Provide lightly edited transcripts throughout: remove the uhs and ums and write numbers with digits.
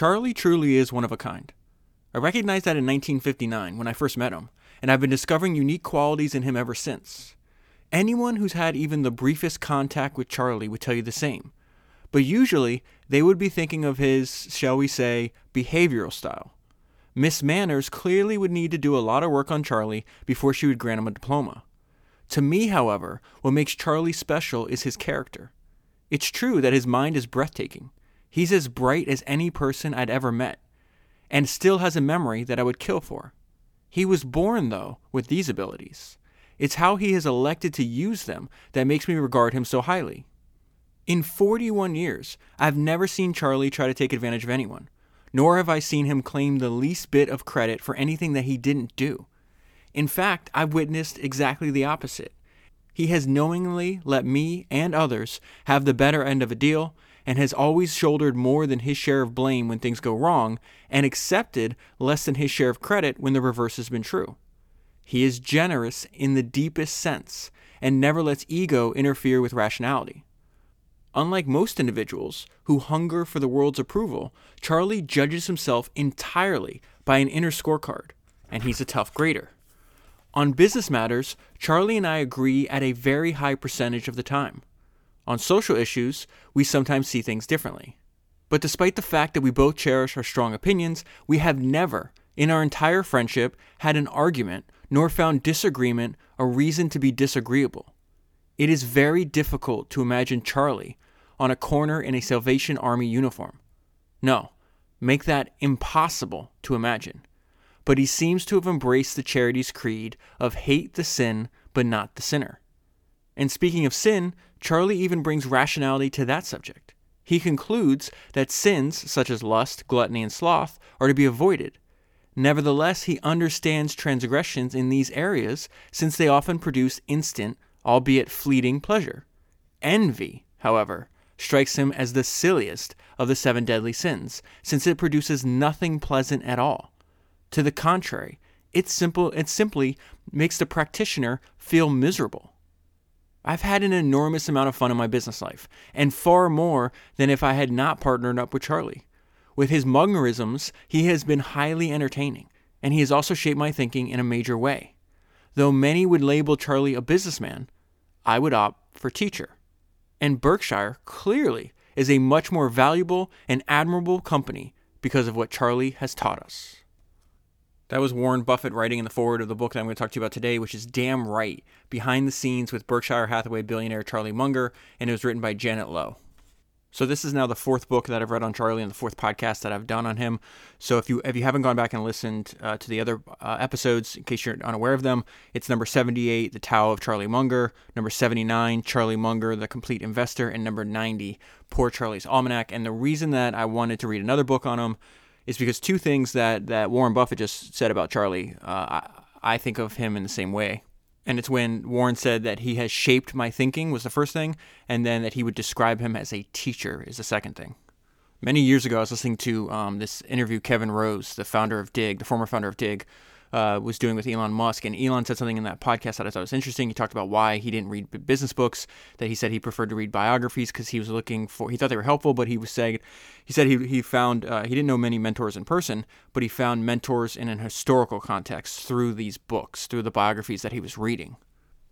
Charlie truly is one of a kind. I recognized that in 1959 when I first met him, and I've been discovering unique qualities in him ever since. Anyone who's had even the briefest contact with Charlie would tell you the same, but usually they would be thinking of his, shall we say, behavioral style. Miss Manners clearly would need to do a lot of work on Charlie before she would grant him a diploma. To me, however, what makes Charlie special is his character. It's true that his mind is breathtaking. He's as bright as any person I'd ever met, and still has a memory that I would kill for. He was born, though, with these abilities. It's how he has elected to use them that makes me regard him so highly. In 41 years, I've never seen Charlie try to take advantage of anyone, nor have I seen him claim the least bit of credit for anything that he didn't do. In fact, I've witnessed exactly the opposite. He has knowingly let me and others have the better end of a deal, and has always shouldered more than his share of blame when things go wrong, and accepted less than his share of credit when the reverse has been true. He is generous in the deepest sense, and never lets ego interfere with rationality. Unlike most individuals who hunger for the world's approval, Charlie judges himself entirely by an inner scorecard, and he's a tough grader. On business matters, Charlie and I agree at a very high percentage of the time. On social issues, we sometimes see things differently. But despite the fact that we both cherish our strong opinions, we have never, in our entire friendship, had an argument, nor found disagreement a reason to be disagreeable. It is very difficult to imagine Charlie on a corner in a Salvation Army uniform. No, make that impossible to imagine. But he seems to have embraced the charity's creed of hate the sin, but not the sinner. And speaking of sin, Charlie even brings rationality to that subject. He concludes that sins such as lust, gluttony, and sloth are to be avoided. Nevertheless, he understands transgressions in these areas since they often produce instant, albeit fleeting, pleasure. Envy, however, strikes him as the silliest of the 7 deadly sins since it produces nothing pleasant at all. To the contrary, it simply makes the practitioner feel miserable. I've had an enormous amount of fun in my business life, and far more than if I had not partnered up with Charlie. With his Mungerisms, he has been highly entertaining, and he has also shaped my thinking in a major way. Though many would label Charlie a businessman, I would opt for teacher. And Berkshire clearly is a much more valuable and admirable company because of what Charlie has taught us. That was Warren Buffett writing in the foreword of the book that I'm going to talk to you about today, which is Damn Right, Behind the Scenes with Berkshire Hathaway billionaire Charlie Munger, and it was written by Janet Lowe. So this is now the 4th book that I've read on Charlie and the 4th podcast that I've done on him. So if you haven't gone back and listened to the other episodes, in case you're unaware of them, it's number 78, The Tao of Charlie Munger, number 79, Charlie Munger, The Complete Investor, and number 90, Poor Charlie's Almanac. And the reason that I wanted to read another book on him is because two things that Warren Buffett just said about Charlie, I think of him in the same way. And it's when Warren said that he has shaped my thinking was the first thing, and then that he would describe him as a teacher is the second thing. Many years ago, I was listening to this interview Kevin Rose, the former founder of Dig, was doing with Elon Musk, and Elon said something in that podcast that I thought was interesting. He talked about why he didn't read business books, that he said he preferred to read biographies because he thought they were helpful, but he said he didn't know many mentors in person, but he found mentors in an historical context through these books, through the biographies that he was reading.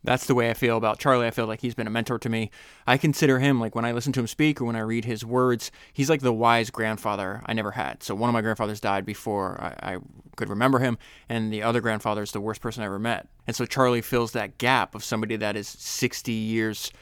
That's the way I feel about Charlie. I feel like he's been a mentor to me. I consider him, like when I listen to him speak or when I read his words, he's like the wise grandfather I never had. So one of my grandfathers died before I could remember him, and the other grandfather is the worst person I ever met. And so Charlie fills that gap of somebody that is 60 years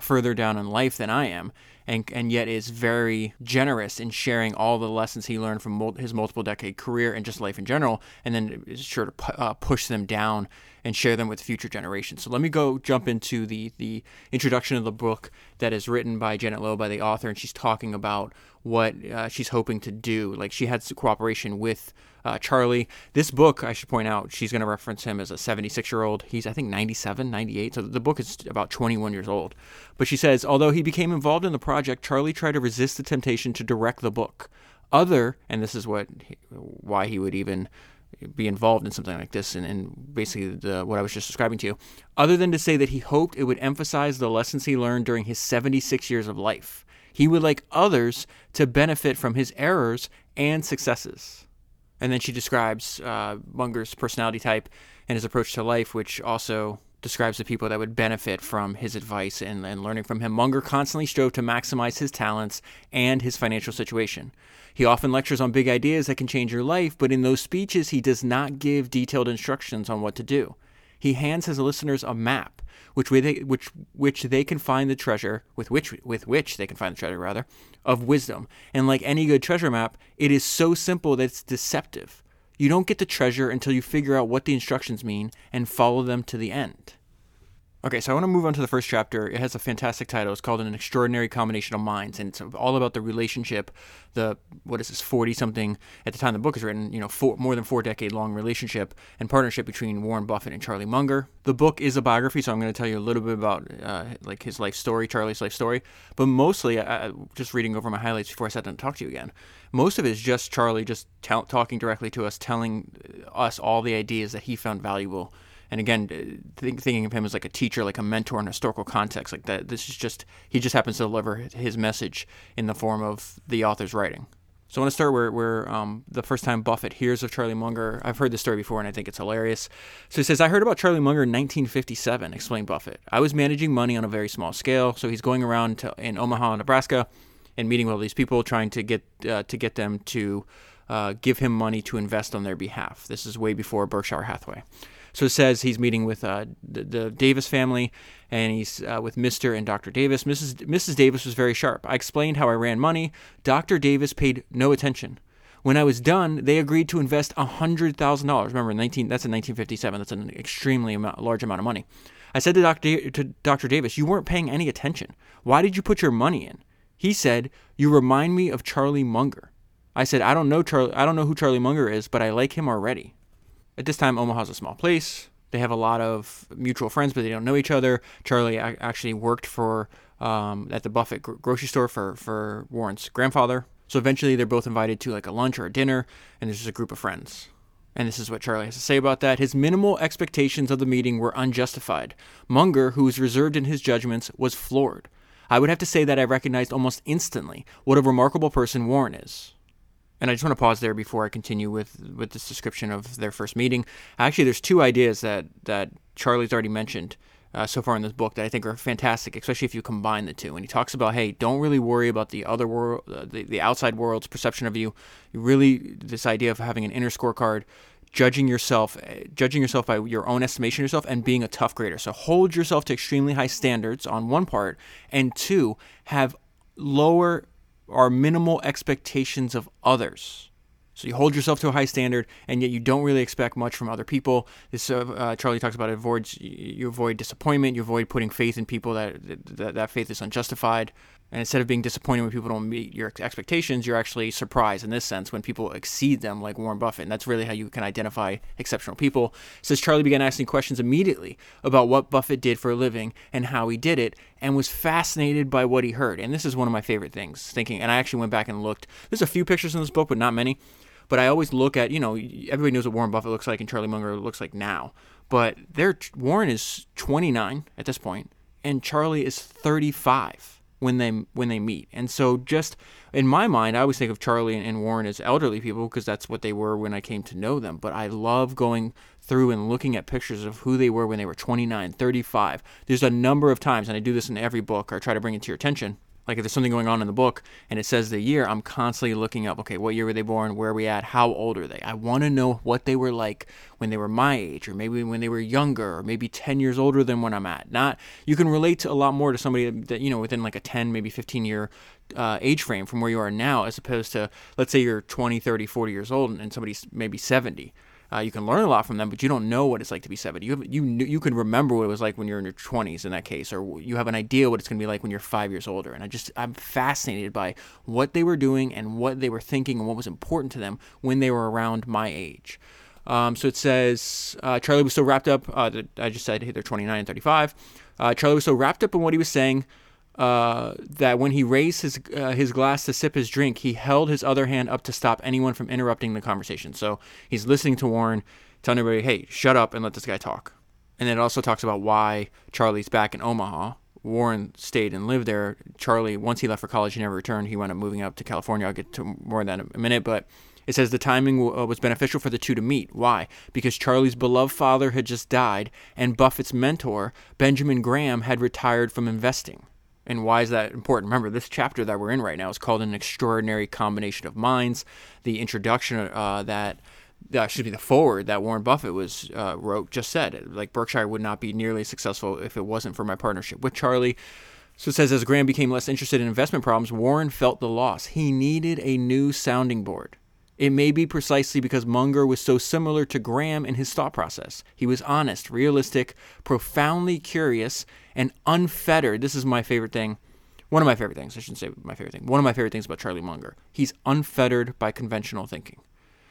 further down in life than I am, and yet is very generous in sharing all the lessons he learned from his multiple-decade career and just life in general, and then is sure to push them down and share them with future generations. So let me jump into the introduction of the book that is written by Janet Lowe, by the author, and she's talking about what she's hoping to do. Like, she had cooperation with Charlie. This book, I should point out, she's going to reference him as a 76-year-old. He's, I think, 97, 98. So the book is about 21 years old. But she says, although he became involved in the project, Charlie tried to resist the temptation to direct the book. And this is why he would even be involved in something like this, and basically what I was just describing to you, other than to say that he hoped it would emphasize the lessons he learned during his 76 years of life. He would like others to benefit from his errors and successes. And then she describes Munger's personality type and his approach to life, which also describes the people that would benefit from his advice and learning from him. Munger constantly strove to maximize his talents and his financial situation. He often lectures on big ideas that can change your life, but in those speeches, he does not give detailed instructions on what to do. He hands his listeners a map, with which they can find the treasure of wisdom. And like any good treasure map, it is so simple that it's deceptive. You don't get the treasure until you figure out what the instructions mean and follow them to the end. Okay, so I want to move on to the first chapter. It has a fantastic title. It's called An Extraordinary Combination of Minds, and it's all about the relationship, 40-something, at the time the book is written, more than 4-decade-long relationship and partnership between Warren Buffett and Charlie Munger. The book is a biography, so I'm going to tell you a little bit about his life story, Charlie's life story, but mostly, just reading over my highlights before I sat down to talk to you again, most of it is just Charlie talking directly to us, telling us all the ideas that he found valuable. And again, thinking of him as like a teacher, like a mentor in historical context, like that. He just happens to deliver his message in the form of the author's writing. So I want to start where the first time Buffett hears of Charlie Munger. I've heard this story before, and I think it's hilarious. So he says, "I heard about Charlie Munger in 1957," explained Buffett. "I was managing money on a very small scale." So he's going around in Omaha, Nebraska, and meeting with all these people, trying to get them to give him money to invest on their behalf. This is way before Berkshire Hathaway. So it says he's meeting with the Davis family, and he's with Mr. and Dr. Davis. Mrs. Davis was very sharp. "I explained how I ran money. Dr. Davis paid no attention. When I was done, they agreed to invest $100,000. Remember, that's in 1957. That's an extremely large amount of money. I said to Dr. Davis, 'You weren't paying any attention. Why did you put your money in?' He said, 'You remind me of Charlie Munger.' I said, 'I don't know Charlie. I don't know who Charlie Munger is, but I like him already.'" At this time, Omaha's a small place. They have a lot of mutual friends, but they don't know each other. Charlie actually worked at the Buffett grocery store for Warren's grandfather. So eventually they're both invited to like a lunch or a dinner, and there's just a group of friends. And this is what Charlie has to say about that. "His minimal expectations of the meeting were unjustified. Munger, who was reserved in his judgments, was floored. I would have to say that I recognized almost instantly what a remarkable person Warren is." And I just want to pause there before I continue with this description of their first meeting. Actually, there's two ideas that Charlie's already mentioned so far in this book that I think are fantastic, especially if you combine the two. And he talks about, hey, don't really worry about the other world, the outside world's perception of you. Really, this idea of having an inner scorecard, judging yourself by your own estimation of yourself, and being a tough grader. So hold yourself to extremely high standards on one part, and two, have lower are minimal expectations of others. So you hold yourself to a high standard, and yet you don't really expect much from other people. This Charlie talks about you avoid disappointment, you avoid putting faith in people that faith is unjustified. And instead of being disappointed when people don't meet your expectations, you're actually surprised in this sense when people exceed them, like Warren Buffett. And that's really how you can identify exceptional people. Says Charlie began asking questions immediately about what Buffett did for a living and how he did it, and was fascinated by what he heard. And this is one of my favorite things, and I actually went back and looked. There's a few pictures in this book, but not many. But I always look at, everybody knows what Warren Buffett looks like and Charlie Munger looks like now. But Warren is 29 at this point, and Charlie is 35 when they meet. And so just in my mind, I always think of Charlie and Warren as elderly people because that's what they were when I came to know them. But I love going through and looking at pictures of who they were when they were 29, 35. There's a number of times, and I do this in every book, or I try to bring it to your attention. Like if there's something going on in the book and it says the year, I'm constantly looking up, okay, what year were they born? Where are we at? How old are they? I want to know what they were like when they were my age, or maybe when they were younger, or maybe 10 years older than when I'm at. You can relate to a lot more to somebody that, within like a 10, maybe 15 year age frame from where you are now, as opposed to, let's say you're 20, 30, 40 years old and somebody's maybe 70. You can learn a lot from them, but you don't know what it's like to be 70. You can remember what it was like when you're in your 20s in that case, or you have an idea what it's going to be like when you're 5 years older. And I'm fascinated by what they were doing and what they were thinking and what was important to them when they were around my age. So it says, Charlie was so wrapped up, I just said, hey, they're 29 and 35. Charlie was so wrapped up in what he was saying that when he raised his glass to sip his drink, he held his other hand up to stop anyone from interrupting the conversation. So he's listening to Warren, telling everybody, hey, shut up and let this guy talk. And it also talks about why Charlie's back in Omaha Warren stayed and lived there. Charlie, once he left for college, he never returned. He wound up moving up to California. I'll get to more of that in a minute, but it says the timing was beneficial for the two to meet. Why? Because Charlie's beloved father had just died, and Buffett's mentor, Benjamin Graham, had retired from investing. And why is that important? Remember, this chapter that we're in right now is called An Extraordinary Combination of Minds. The introduction the foreword that Warren Buffett wrote just said, like, Berkshire would not be nearly successful if it wasn't for my partnership with Charlie. So it says, as Graham became less interested in investment problems, Warren felt the loss. He needed a new sounding board. It may be precisely because Munger was so similar to Graham in his thought process. He was honest, realistic, profoundly curious, and unfettered. This is my favorite thing. One of my favorite things. I shouldn't say my favorite thing. One of my favorite things about Charlie Munger. He's unfettered by conventional thinking.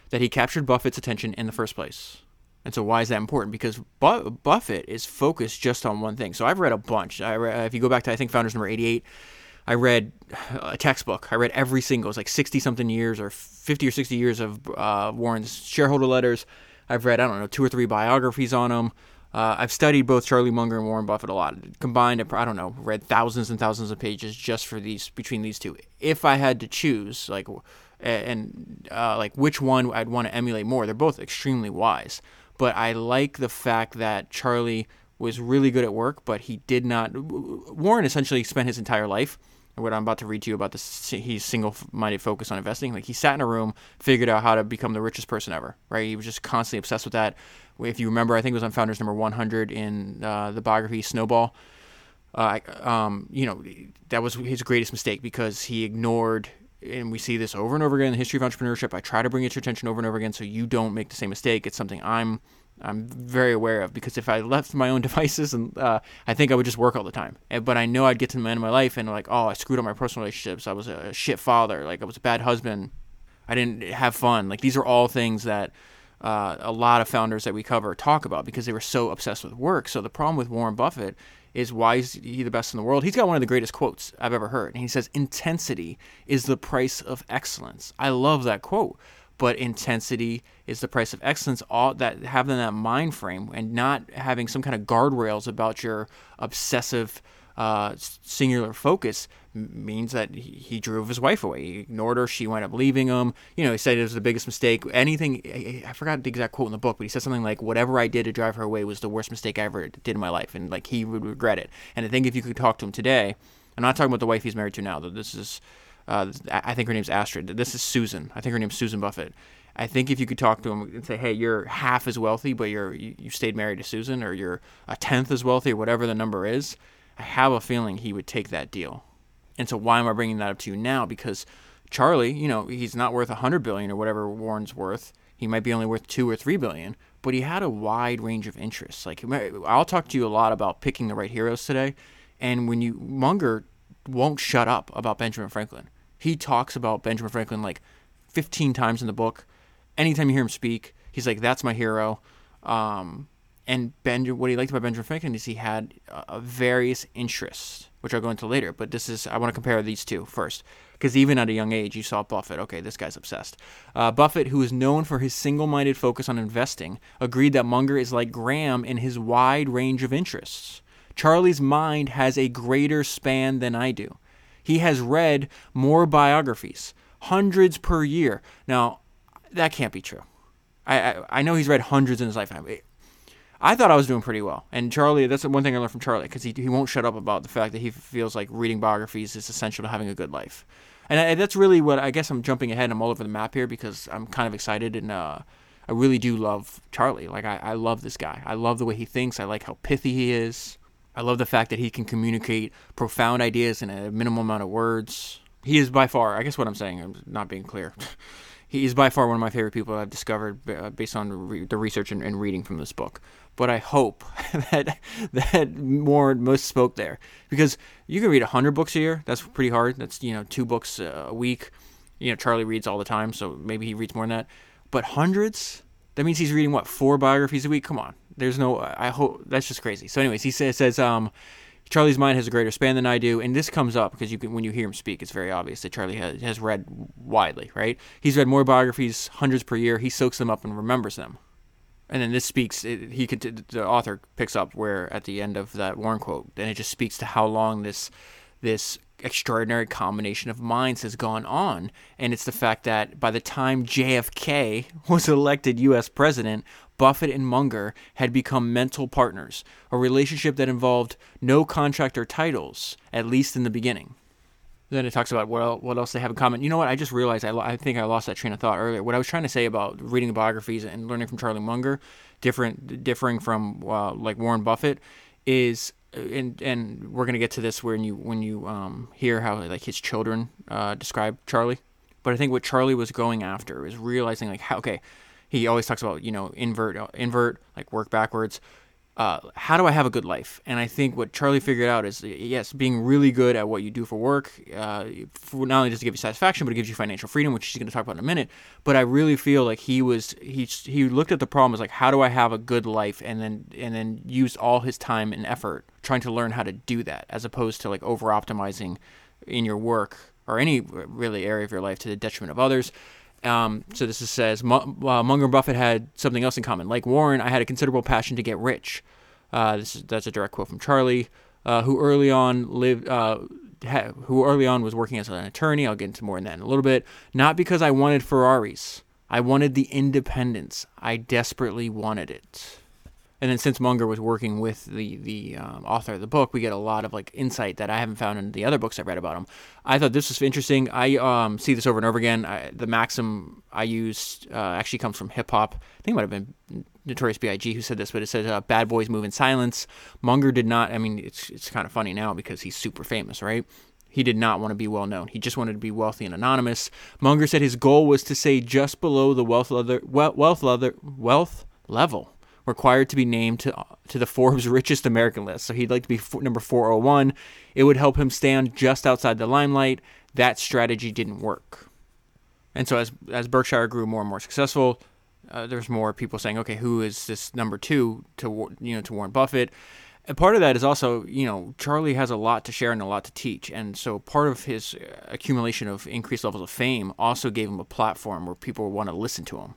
That he captured Buffett's attention in the first place. And so why is that important? Because Buffett is focused just on one thing. So I've read a bunch. If you go back to, I think, Founders number 88, I read a textbook. I read every single, it's like 60-something years or 50 or 60 years of Warren's shareholder letters. I've read, I don't know, 2 or 3 biographies on him. I've studied both Charlie Munger and Warren Buffett a lot. Combined, I don't know, read thousands and thousands of pages just for between these two. If I had to choose, which one I'd want to emulate more, they're both extremely wise. But I like the fact that Charlie was really good at work, but he did not. Warren essentially spent his entire life, and what I'm about to read to you about this, he's single-minded focus on investing. Like, he sat in a room, figured out how to become the richest person ever, right? He was just constantly obsessed with that. If you remember, I think it was on Founders number 100 in the biography Snowball. That was his greatest mistake, because he ignored, and we see this over and over again in the history of entrepreneurship. I try to bring it to your attention over and over again so you don't make the same mistake. It's something I'm very aware of, because if I left my own devices, and I think I would just work all the time. But I know I'd get to the end of my life and like, oh, I screwed up my personal relationships. I was a shit father. Like, I was a bad husband. I didn't have fun. Like, these are all things that a lot of founders that we cover talk about, because they were so obsessed with work. So the problem with Warren Buffett is, why is he the best in the world? He's got one of the greatest quotes I've ever heard. And he says, intensity is the price of excellence. I love that quote. But intensity is the price of excellence. All that, having that mind frame and not having some kind of guardrails about your obsessive singular focus means that he drove his wife away. He ignored her. She wound up leaving him. You know, he said it was the biggest mistake. Anything, I forgot the exact quote in the book, but he said something like, whatever I did to drive her away was the worst mistake I ever did in my life. And like, he would regret it. And I think if you could talk to him today, I'm not talking about the wife he's married to now, though. This is, I think her name's Astrid. This is Susan. I think her name's Susan Buffett. I think if you could talk to him and say, hey, you're half as wealthy, but you stayed married to Susan, or you're a tenth as wealthy, or whatever the number is, I have a feeling he would take that deal. And so why am I bringing that up to you now? Because Charlie, you know, he's not worth $100 billion or whatever Warren's worth. He might be only worth $2 or $3 billion, but he had a wide range of interests. Like, I'll talk to you a lot about picking the right heroes today. And when Munger won't shut up about Benjamin Franklin. He talks about Benjamin Franklin like 15 times in the book. Anytime you hear him speak, he's like, that's my hero. And what he liked about Benjamin Franklin is he had various interests, which I'll go into later. But I want to compare these two first, because even at a young age, you saw Buffett. Okay, this guy's obsessed. Buffett, who is known for his single-minded focus on investing, agreed that Munger is like Graham in his wide range of interests. Charlie's mind has a greater span than I do. He has read more biographies, hundreds per year. Now, that can't be true. I know he's read hundreds in his lifetime. I thought I was doing pretty well. And Charlie, that's the one thing I learned from Charlie, because he won't shut up about the fact that he feels like reading biographies is essential to having a good life. And that's really what, I guess I'm jumping ahead. I'm all over the map here because I'm kind of excited, and I really do love Charlie. Like, I love this guy. I love the way he thinks. I like how pithy he is. I love the fact that he can communicate profound ideas in a minimal amount of words. He is by far, I guess what I'm saying, I'm not being clear. He is by far one of my favorite people I've discovered based on the research and reading from this book. But I hope that more most spoke there, because you can read 100 books a year. That's pretty hard. That's, you know, 2 books a week. You know, Charlie reads all the time, so maybe he reads more than that. But hundreds? That means he's reading, what, 4 biographies a week? Come on. There's no, I hope, that's just crazy. So anyways, he says Charlie's mind has a greater span than I do. And this comes up because when you hear him speak, it's very obvious that Charlie has read widely, right? He's read more biographies, hundreds per year. He soaks them up and remembers them. And then this speaks, the author picks up where at the end of that Warren quote, and it just speaks to how long this extraordinary combination of minds has gone on. And it's the fact that by the time JFK was elected U.S. president, Buffett and Munger had become mental partners, a relationship that involved no contract or titles, at least in the beginning. Then it talks about what else they have in common. You know what? I just realized I think I lost that train of thought earlier. What I was trying to say about reading the biographies and learning from Charlie Munger, differing from like Warren Buffett, is and we're gonna get to this when you hear how like his children describe Charlie. But I think what Charlie was going after is realizing like how he always talks about invert like work backwards. How do I have a good life? And I think what Charlie figured out is, yes, being really good at what you do for work, for not only does it give you satisfaction, but it gives you financial freedom, which he's going to talk about in a minute. But I really feel like he looked at the problem as like, how do I have a good life? And then use all his time and effort trying to learn how to do that, as opposed to like over-optimizing in your work or any really area of your life to the detriment of others. So this says, Munger and Buffett had something else in common. Like Warren, I had a considerable passion to get rich. That's a direct quote from Charlie, who early on was working as an attorney. I'll get into more in that in a little bit. Not because I wanted Ferraris. I wanted the independence. I desperately wanted it. And then since Munger was working with the author of the book, we get a lot of like insight that I haven't found in the other books I've read about him. I thought this was interesting. I see this over and over again. The maxim I used actually comes from hip-hop. I think it might have been Notorious B.I.G. who said this, but it says, bad boys move in silence. Munger did not. I mean, it's kind of funny now because he's super famous, right? He did not want to be well-known. He just wanted to be wealthy and anonymous. Munger said his goal was to stay just below the wealth level required to be named to the Forbes richest American list. So he'd like to be number 401. It would help him stand just outside the limelight. That strategy didn't work. And so as Berkshire grew more and more successful, there's more people saying, okay, who is this number two to Warren Buffett? And part of that is also, Charlie has a lot to share and a lot to teach. And so part of his accumulation of increased levels of fame also gave him a platform where people want to listen to him.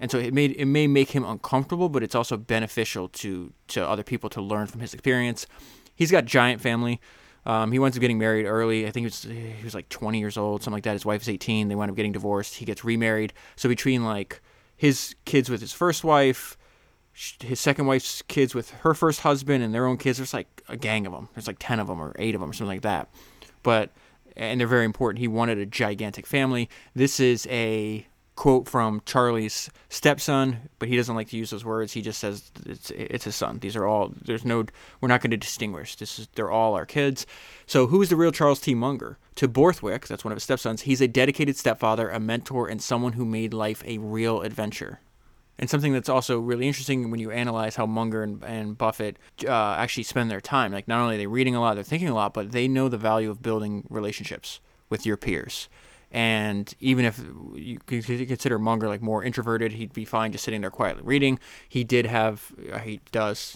And so it may make him uncomfortable, but it's also beneficial to other people to learn from his experience. He's got a giant family. He winds up getting married early. I think he was like 20 years old, something like that. His wife is 18. They wind up getting divorced. He gets remarried. So between like his kids with his first wife, his second wife's kids with her first husband, and their own kids, there's like a gang of them. There's like 10 of them or 8 of them or something like that. And they're very important. He wanted a gigantic family. This is a quote from Charlie's stepson, but he doesn't like to use those words. He just says it's his son. These are all, we're not going to distinguish. They're all our kids. So who is the real Charles T. Munger? To Borthwick, that's one of his stepsons, he's a dedicated stepfather, a mentor, and someone who made life a real adventure. And something that's also really interesting when you analyze how Munger and Buffett actually spend their time. Like not only are they reading a lot, they're thinking a lot, but they know the value of building relationships with your peers. And even if you consider Munger like more introverted, he'd be fine just sitting there quietly reading. He does, he's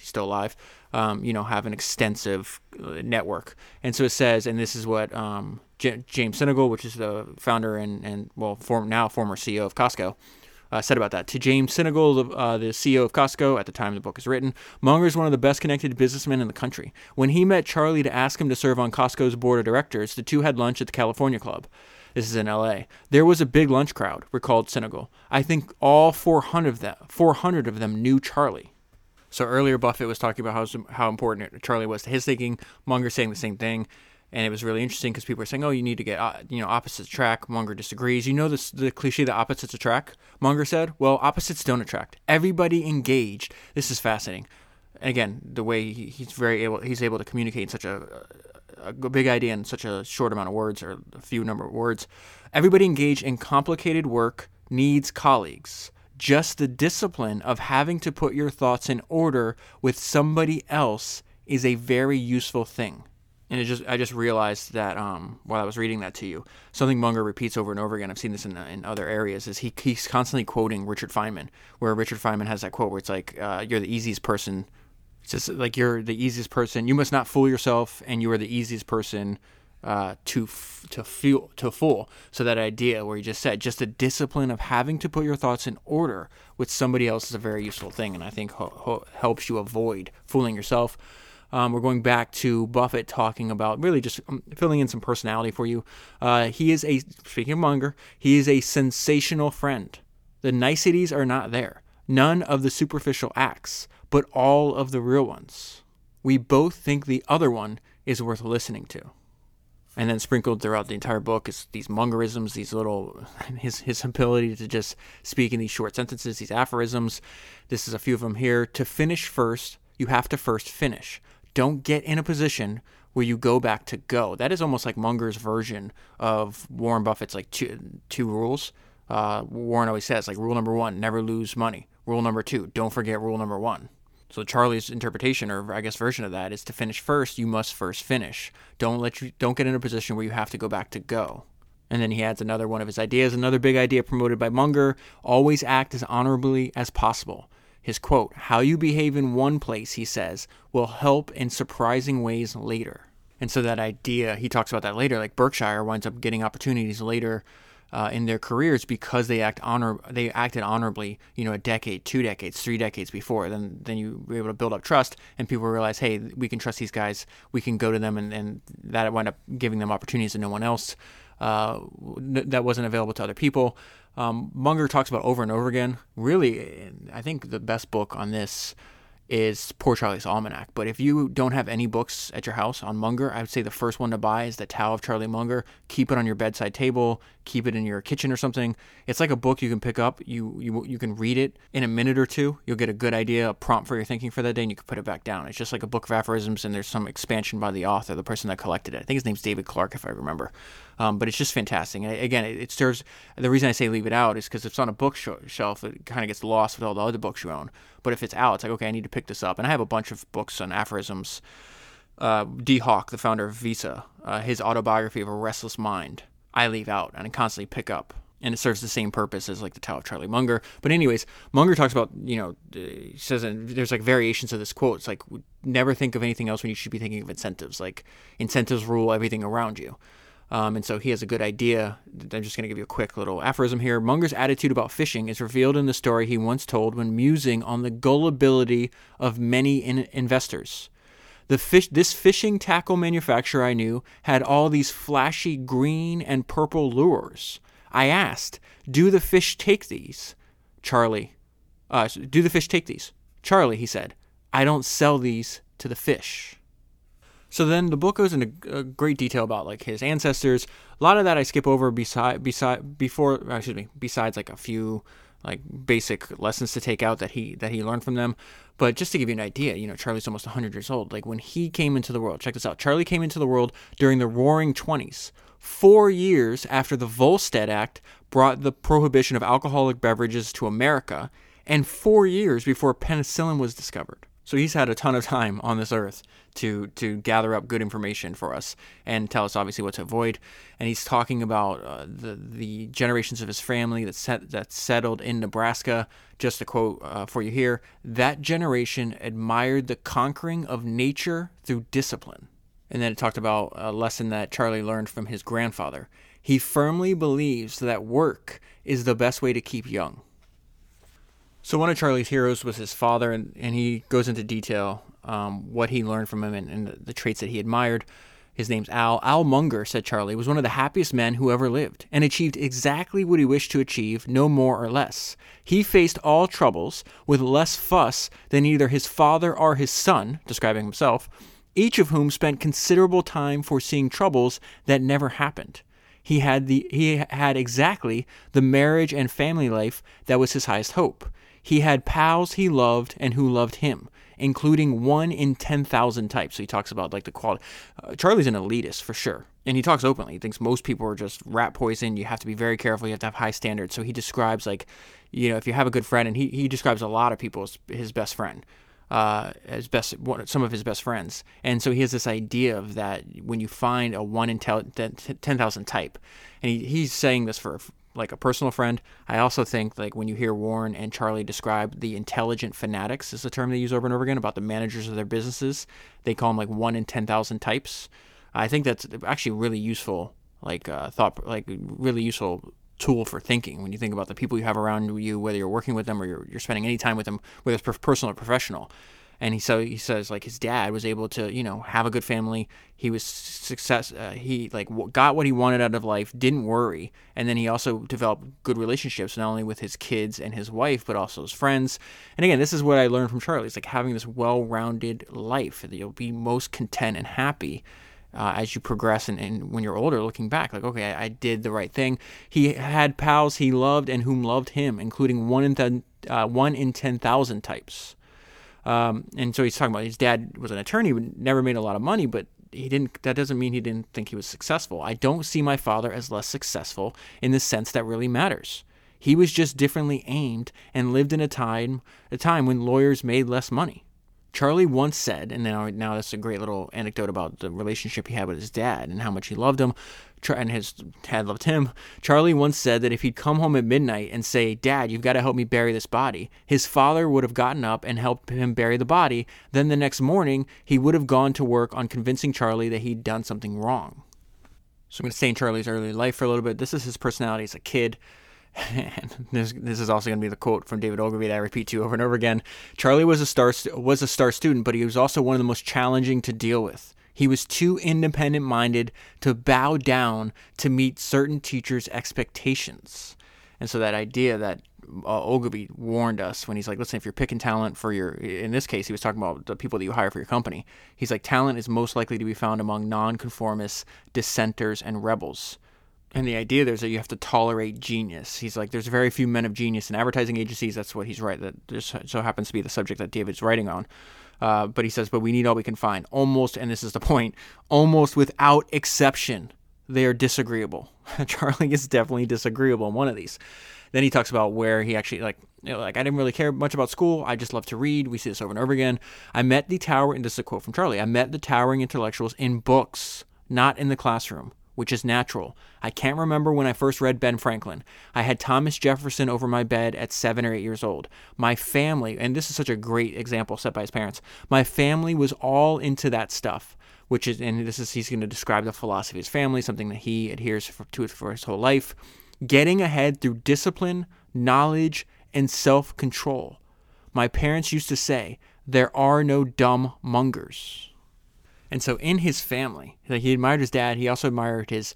still alive, have an extensive network. And so it says, and this is what James Senegal, which is the founder and former CEO of Costco, said about that. To James Senegal, the CEO of Costco, at the time the book is written, Munger is one of the best-connected businessmen in the country. When he met Charlie to ask him to serve on Costco's board of directors, the two had lunch at the California Club. This is in LA. There was a big lunch crowd, recalled Senegal. I think all 400 of them knew Charlie. So earlier, Buffett was talking about how important Charlie was to his thinking. Munger saying the same thing. And it was really interesting because people were saying, oh, you need to get, opposites attract. Munger disagrees. You know the cliche that opposites attract? Munger said, well, opposites don't attract. Everybody engaged. This is fascinating. And again, the way he's able to communicate such a big idea in such a short amount of words or a few number of words. Everybody engaged in complicated work needs colleagues. Just the discipline of having to put your thoughts in order with somebody else is a very useful thing. And I just realized that while I was reading that to you, something Munger repeats over and over again, I've seen this in other areas, is he keeps constantly quoting Richard Feynman, where Richard Feynman has that quote where it's like, you're the easiest person. It's just like, you're the easiest person. You must not fool yourself, and you are the easiest person to full. So that idea where you just said, just the discipline of having to put your thoughts in order with somebody else is a very useful thing, and I think helps you avoid fooling yourself. We're going back to Buffett talking about really just filling in some personality for you. He is speaking of Munger, he is a sensational friend. The niceties are not there. None of the superficial acts, but all of the real ones. We both think the other one is worth listening to. And then sprinkled throughout the entire book is these Mungerisms, these little, his ability to just speak in these short sentences, these aphorisms. This is a few of them here. To finish first, you have to first finish. Don't get in a position where you go back to go. That is almost like Munger's version of Warren Buffett's like two rules. Warren always says, like, rule number one, never lose money. Rule number two, don't forget rule number one. So Charlie's interpretation, or I guess version of that, is to finish first, you must first finish. Don't get in a position where you have to go back to go. And then he adds another one of his ideas, another big idea promoted by Munger, always act as honorably as possible. His quote, how you behave in one place, he says, will help in surprising ways later. And so that idea, he talks about that later, like Berkshire winds up getting opportunities later in their careers because they acted honorably, you know, a decade, 2 decades, 3 decades before. Then you were able to build up trust, and people realize, hey, we can trust these guys, we can go to them, and that wound up giving them opportunities that no one else, that wasn't available to other people. Munger talks about over and over again. Really, I think the best book on this is Poor Charlie's Almanac. But if you don't have any books at your house on Munger, I would say the first one to buy is The Tao of Charlie Munger. Keep it on your bedside table. Keep it in your kitchen or something. It's like a book you can pick up. You can read it in a minute or two. You'll get a good idea, a prompt for your thinking for that day, and you can put it back down. It's just like a book of aphorisms, and there's some expansion by the author, the person that collected it. I think his name's David Clark, if I remember. But it's just fantastic. And again, it serves. The reason I say leave it out is because if it's on a bookshelf, it kind of gets lost with all the other books you own. But if it's out, it's like, okay, I need to pick this up. And I have a bunch of books on aphorisms. D. Hawk, the founder of Visa, his autobiography of A Restless Mind, I leave out and I constantly pick up. And it serves the same purpose as like The Tao of Charlie Munger. But anyways, Munger talks about, you know, he says, and there's like variations of this quote. It's like, never think of anything else when you should be thinking of incentives. Like, incentives rule everything around you. And so he has a good idea. I'm just going to give you a quick little aphorism here. Munger's attitude about fishing is revealed in the story he once told when musing on the gullibility of many investors. This fishing tackle manufacturer I knew had all these flashy green and purple lures. I asked, do the fish take these? Charlie, he said, I don't sell these to the fish. So then the book goes into great detail about like his ancestors. A lot of that I skip over besides like a few like basic lessons to take out that he learned from them. But just to give you an idea, you know, Charlie's almost 100 years old. Like when he came into the world, check this out. Charlie came into the world during the Roaring 20s, 4 years after the Volstead Act brought the prohibition of alcoholic beverages to America, and 4 years before penicillin was discovered. So he's had a ton of time on this earth to gather up good information for us and tell us obviously what to avoid. And he's talking about the generations of his family that settled in Nebraska. Just a quote for you here. That generation admired the conquering of nature through discipline. And then it talked about a lesson that Charlie learned from his grandfather. He firmly believes that work is the best way to keep young. So one of Charlie's heroes was his father, and he goes into detail what he learned from him and the traits that he admired. His name's Al. Al Munger, said Charlie, was one of the happiest men who ever lived and achieved exactly what he wished to achieve, no more or less. He faced all troubles with less fuss than either his father or his son, describing himself, each of whom spent considerable time foreseeing troubles that never happened. He had exactly the marriage and family life that was his highest hope. He had pals he loved and who loved him, including 1 in 10,000 types. So he talks about like the quality. Charlie's an elitist for sure. And he talks openly. He thinks most people are just rat poison. You have to be very careful. You have to have high standards. So he describes like, you know, if you have a good friend, and he describes a lot of people as his best friend, some of his best friends. And so he has this idea of that when you find a 1 in 10,000 type, and he's saying this for like a personal friend. I also think like when you hear Warren and Charlie describe the intelligent fanatics is the term they use over and over again about the managers of their businesses. They call them like 1 in 10,000 types. I think that's actually really useful, really useful tool for thinking when you think about the people you have around you, whether you're working with them or you're spending any time with them, whether it's personal or professional. And he says, like, his dad was able to, you know, have a good family. He was got what he wanted out of life, didn't worry. And then he also developed good relationships, not only with his kids and his wife, but also his friends. And again, this is what I learned from Charlie. It's like having this well-rounded life that you'll be most content and happy as you progress. And when you're older, looking back, like, okay, I did the right thing. He had pals he loved and whom loved him, including one in 10,000 types. And so he's talking about his dad was an attorney, never made a lot of money, but that doesn't mean he didn't think he was successful. I don't see my father as less successful in the sense that really matters. He was just differently aimed and lived in a time when lawyers made less money. Charlie once said, and now that's a great little anecdote about the relationship he had with his dad and how much he loved him, and his dad loved him. Charlie once said that if he'd come home at midnight and say, "Dad, you've got to help me bury this body," his father would have gotten up and helped him bury the body. Then the next morning, he would have gone to work on convincing Charlie that he'd done something wrong. So I'm going to stay in Charlie's early life for a little bit. This is his personality as a kid. And this is also going to be the quote from David Ogilvy that I repeat to you over and over again. Charlie was a star student, but he was also one of the most challenging to deal with. He was too independent-minded to bow down to meet certain teachers' expectations. And so that idea that Ogilvy warned us when he's like, listen, if you're picking talent for in this case, he was talking about the people that you hire for your company. He's like, talent is most likely to be found among nonconformists, dissenters, and rebels. And the idea there is that you have to tolerate genius. He's like, there's very few men of genius in advertising agencies. That's what he's right. That just so happens to be the subject that David's writing on. But he says, but we need all we can find. Almost, and this is the point, almost without exception, they are disagreeable. Charlie is definitely disagreeable in one of these. Then he talks about where he actually, I didn't really care much about school. I just loved to read. We see this over and over again. And this is a quote from Charlie, I met the towering intellectuals in books, not in the classroom, which is natural. I can't remember when I first read Ben Franklin. I had Thomas Jefferson over my bed at 7 or 8 years old. My family, and this is such a great example set by his parents, my family was all into that stuff, which is, and this is, he's going to describe the philosophy of his family, something that he adheres to for his whole life, getting ahead through discipline, knowledge, and self-control. My parents used to say, there are no dumb Mungers. And so in his family, he admired his dad. He also admired his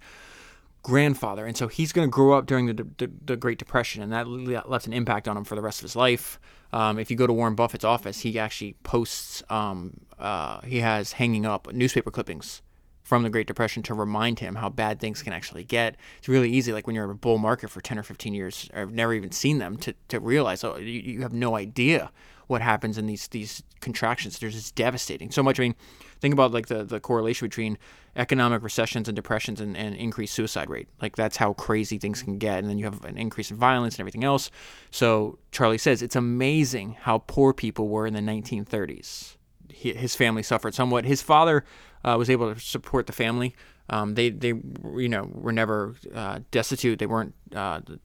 grandfather. And so he's going to grow up during the Great Depression, and that left an impact on him for the rest of his life. If you go to Warren Buffett's office, he actually posts, he has hanging up newspaper clippings from the Great Depression to remind him how bad things can actually get. It's really easy, like when you're in a bull market for 10 or 15 years, or have never even seen them, to realize, oh, you have no idea what happens in these contractions. There's just devastating. So much, I mean, think about like the correlation between economic recessions and depressions and increased suicide rate. Like that's how crazy things can get. And then you have an increase in violence and everything else. So Charlie says, it's amazing how poor people were in the 1930s. His family suffered somewhat. His father was able to support the family. They you know, were never destitute. They weren't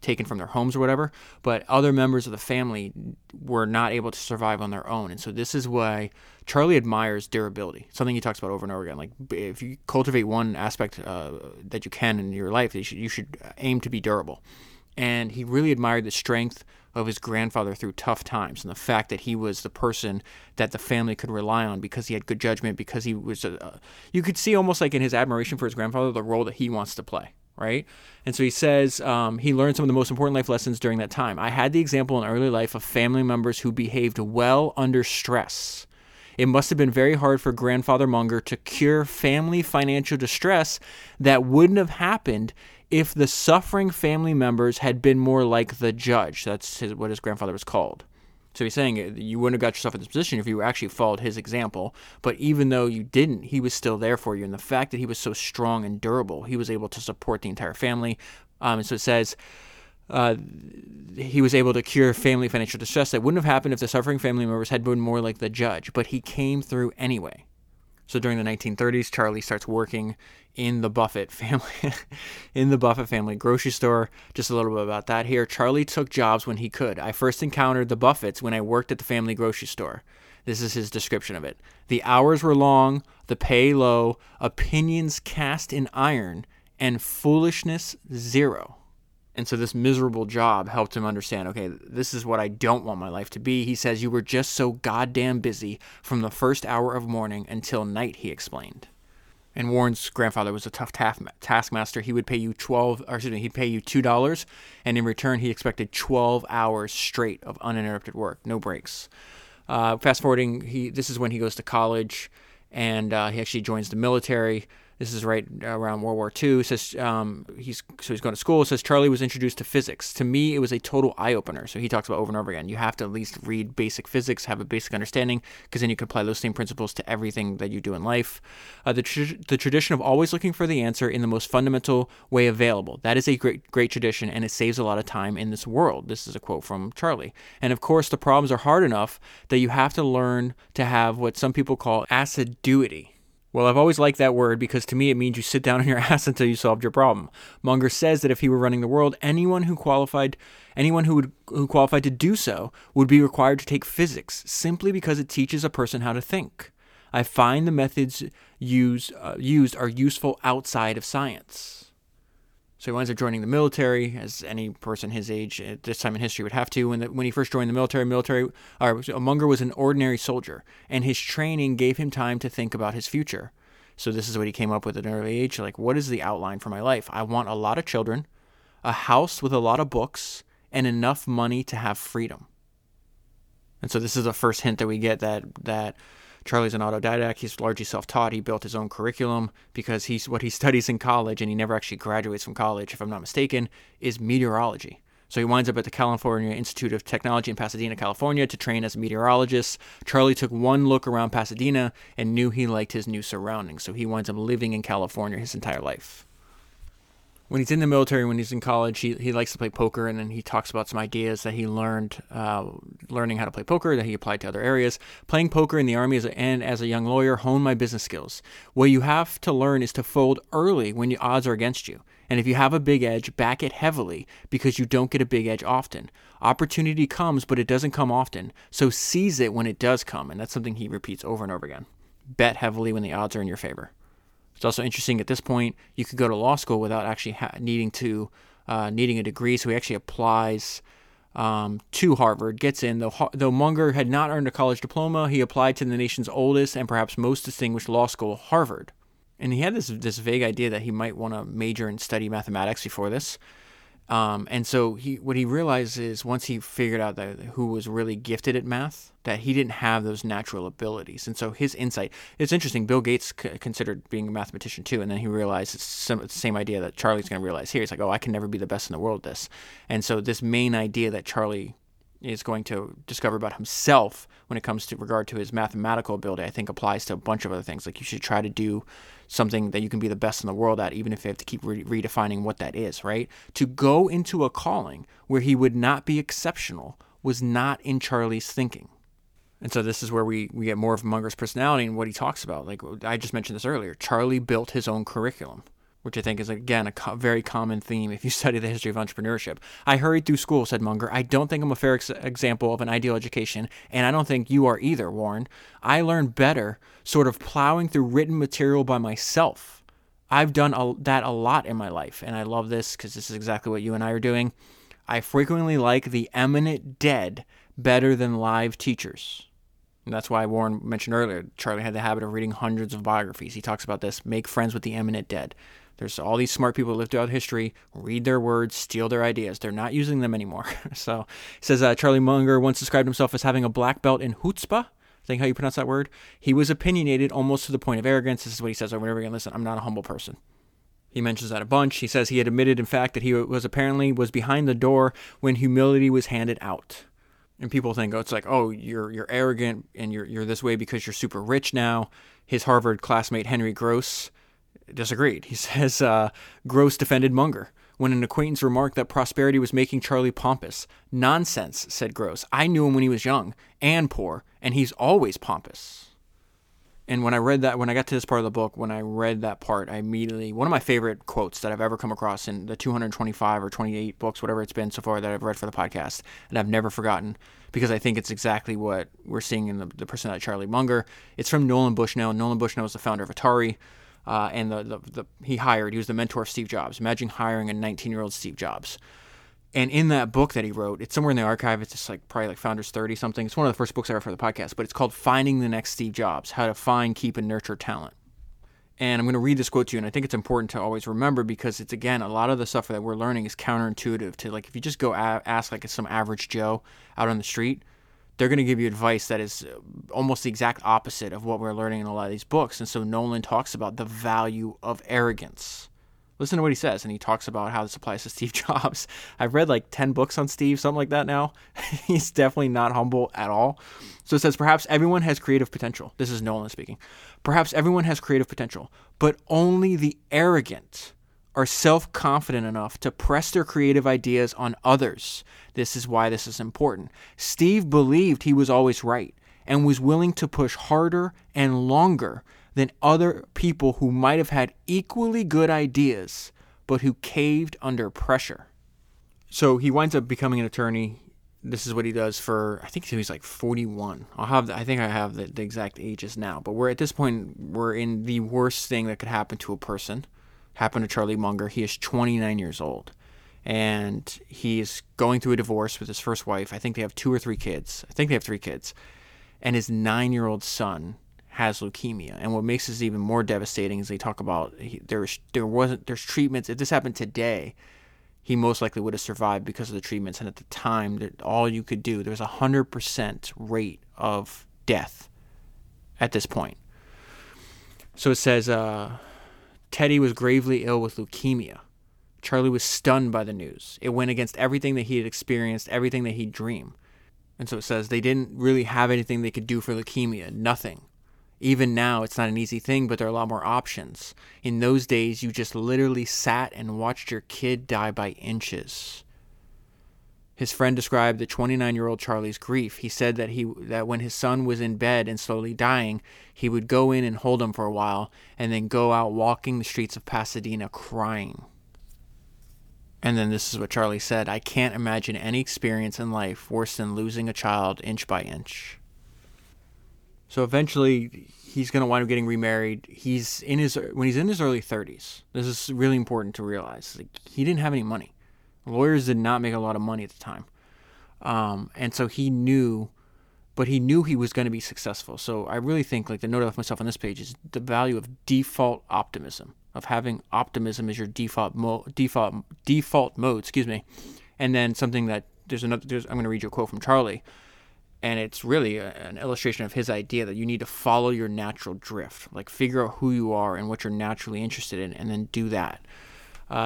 taken from their homes or whatever. But other members of the family were not able to survive on their own. And so this is why Charlie admires durability, something he talks about over and over again. Like if you cultivate one aspect that you can in your life, you should aim to be durable. And he really admired the strength of his grandfather through tough times, and the fact that he was the person that the family could rely on because he had good judgment, because he was you could see almost like in his admiration for his grandfather the role that he wants to play, right? And so he says he learned some of the most important life lessons during that time. I had the example in early life of family members who behaved well under stress. It must have been very hard for Grandfather Munger to cure family financial distress that wouldn't have happened if the suffering family members had been more like the judge. That's what his grandfather was called. So he's saying you wouldn't have got yourself in this position if you actually followed his example. But even though you didn't, he was still there for you. And the fact that he was so strong and durable, he was able to support the entire family. And so it says he was able to cure family financial distress that wouldn't have happened if the suffering family members had been more like the judge. But he came through anyway. So during the 1930s, Charlie starts working in the Buffett family, grocery store. Just a little bit about that here. Charlie took jobs when he could. I first encountered the Buffetts when I worked at the family grocery store. This is his description of it. The hours were long, the pay low, opinions cast in iron, and foolishness zero. And so this miserable job helped him understand, okay, this is what I don't want my life to be. He says, you were just so goddamn busy from the first hour of morning until night, he explained. And Warren's grandfather was a tough taskmaster. He would pay you he'd pay you $2, and in return he expected 12 hours straight of uninterrupted work, no breaks. Fast forwarding, this is when he goes to college, and he actually joins the military. This is right around World War II. It says he's going to school. It says Charlie was introduced to physics. To me, it was a total eye-opener. So he talks about over and over again, you have to at least read basic physics, have a basic understanding, because then you can apply those same principles to everything that you do in life. The tradition of always looking for the answer in the most fundamental way available. That is a great tradition, and it saves a lot of time in this world. This is a quote from Charlie. And of course, the problems are hard enough that you have to learn to have what some people call assiduity. Well, I've always liked that word because to me it means you sit down on your ass until you solved your problem. Munger says that if he were running the world, anyone who qualified to do so would be required to take physics simply because it teaches a person how to think. I find the methods used are useful outside of science. So he winds up joining the military, as any person his age at this time in history would have to. When he first joined the military, Munger was an ordinary soldier, and his training gave him time to think about his future. So this is what he came up with at an early age, like, what is the outline for my life? I want a lot of children, a house with a lot of books, and enough money to have freedom. And so this is the first hint that we get that Charlie's an autodidact. He's largely self-taught. He built his own curriculum because what he studies in college, and he never actually graduates from college, if I'm not mistaken, is meteorology. So he winds up at the California Institute of Technology in Pasadena, California, to train as a meteorologist. Charlie took one look around Pasadena and knew he liked his new surroundings. So he winds up living in California his entire life. When he's in the military, when he's in college, he likes to play poker, and then he talks about some ideas that he learned, learning how to play poker, that he applied to other areas. Playing poker in the Army and as a young lawyer honed my business skills. What you have to learn is to fold early when the odds are against you. And if you have a big edge, back it heavily because you don't get a big edge often. Opportunity comes, but it doesn't come often. So seize it when it does come. And that's something he repeats over and over again. Bet heavily when the odds are in your favor. It's also interesting at this point, you could go to law school without actually needing a degree. So he actually applies to Harvard, gets in. Though Munger had not earned a college diploma, he applied to the nation's oldest and perhaps most distinguished law school, Harvard. And he had this vague idea that he might want to major and study mathematics before this. And so what he realized is once he figured out that who was really gifted at math, that he didn't have those natural abilities. And so his insight, it's interesting, Bill Gates considered being a mathematician too. And then he realized it's the same idea that Charlie's going to realize here. He's like, oh, I can never be the best in the world at this. And so this main idea that Charlie is going to discover about himself when it comes to regard to his mathematical ability, I think applies to a bunch of other things. Like you should try to do something that you can be the best in the world at, even if you have to keep redefining what that is, right? To go into a calling where he would not be exceptional was not in Charlie's thinking. And so this is where we get more of Munger's personality and what he talks about. Like I just mentioned this earlier, Charlie built his own curriculum, which I think is, again, a very common theme if you study the history of entrepreneurship. I hurried through school, said Munger. I don't think I'm a fair example of an ideal education, and I don't think you are either, Warren. I learned better sort of plowing through written material by myself. I've done that a lot in my life, and I love this because this is exactly what you and I are doing. I frequently like the eminent dead better than live teachers. And that's why Warren mentioned earlier, Charlie had the habit of reading hundreds of biographies. He talks about this, make friends with the eminent dead. There's all these smart people who live throughout history, read their words, steal their ideas. They're not using them anymore. So he says Charlie Munger once described himself as having a black belt in chutzpah. I think how you pronounce that word. He was opinionated almost to the point of arrogance. This is what he says over and over again. Listen, I'm not a humble person. He mentions that a bunch. He says he had admitted, in fact, that he was apparently behind the door when humility was handed out. And people think, oh, it's like, oh, you're arrogant and you're this way because you're super rich now. His Harvard classmate, Henry Gross, disagreed. He says Gross defended Munger when an acquaintance remarked that prosperity was making Charlie pompous. Nonsense, said Gross. I knew him when he was young and poor, and he's always pompous. And when I read that, when I got to this part of the book, when I read that part, I immediately, one of my favorite quotes that I've ever come across in the 225 or 28 books, whatever it's been so far that I've read for the podcast, and I've never forgotten, because I think it's exactly what we're seeing in the person that Charlie Munger. It's from Nolan Bushnell. Nolan Bushnell is the founder of Atari, and he was the mentor of Steve Jobs. Imagine hiring a 19-year-old Steve Jobs. And in that book that he wrote, it's somewhere in the archive. It's just like probably like Founders 30 something. It's one of the first books I read for the podcast, but it's called Finding the Next Steve Jobs, How to Find, Keep, and Nurture Talent. And I'm going to read this quote to you, and I think it's important to always remember, because it's, again, a lot of the stuff that we're learning is counterintuitive to, like, if you just go ask like some average Joe out on the street, they're going to give you advice that is almost the exact opposite of what we're learning in a lot of these books. And so Nolan talks about the value of arrogance. Listen to what he says, and he talks about how this applies to Steve Jobs. I've read like 10 books on Steve, something like that now. He's definitely not humble at all. So it says, perhaps everyone has creative potential. This is Nolan speaking. Perhaps everyone has creative potential, but only the arrogant are self-confident enough to press their creative ideas on others. This is why this is important. Steve believed he was always right and was willing to push harder and longer than other people who might have had equally good ideas, but who caved under pressure. So he winds up becoming an attorney. This is what he does for, I think he's like 41. I think I have the exact ages now, but we're at this point, we're in the worst thing that could happen to a person. Happened to Charlie Munger. He is 29 years old, and he is going through a divorce with his first wife. I think they have three kids, and his 9-year-old son has leukemia. And what makes this even more devastating is they talk about there's treatments. If this happened today, he most likely would have survived because of the treatments. And at the time, all you could do, there was 100% rate of death at this point. So it says, Teddy was gravely ill with leukemia. Charlie was stunned by the news. It went against everything that he had experienced, everything that he dreamed. And so it says they didn't really have anything they could do for leukemia, nothing. Even now, it's not an easy thing, but there are a lot more options. In those days, you just literally sat and watched your kid die by inches. His friend described the 29-year-old Charlie's grief. He said that when his son was in bed and slowly dying, he would go in and hold him for a while and then go out walking the streets of Pasadena crying. And then this is what Charlie said, "I can't imagine any experience in life worse than losing a child inch by inch." So eventually, he's going to wind up getting remarried. When he's in his early 30s, this is really important to realize. Like, he didn't have any money. Lawyers did not make a lot of money at the time. And so he knew he was going to be successful. So I really think, like, the note I left myself on this page is the value of default optimism, of having optimism as your default mode. And then something that I'm going to read you a quote from Charlie. And it's really an illustration of his idea that you need to follow your natural drift, like figure out who you are and what you're naturally interested in, and then do that.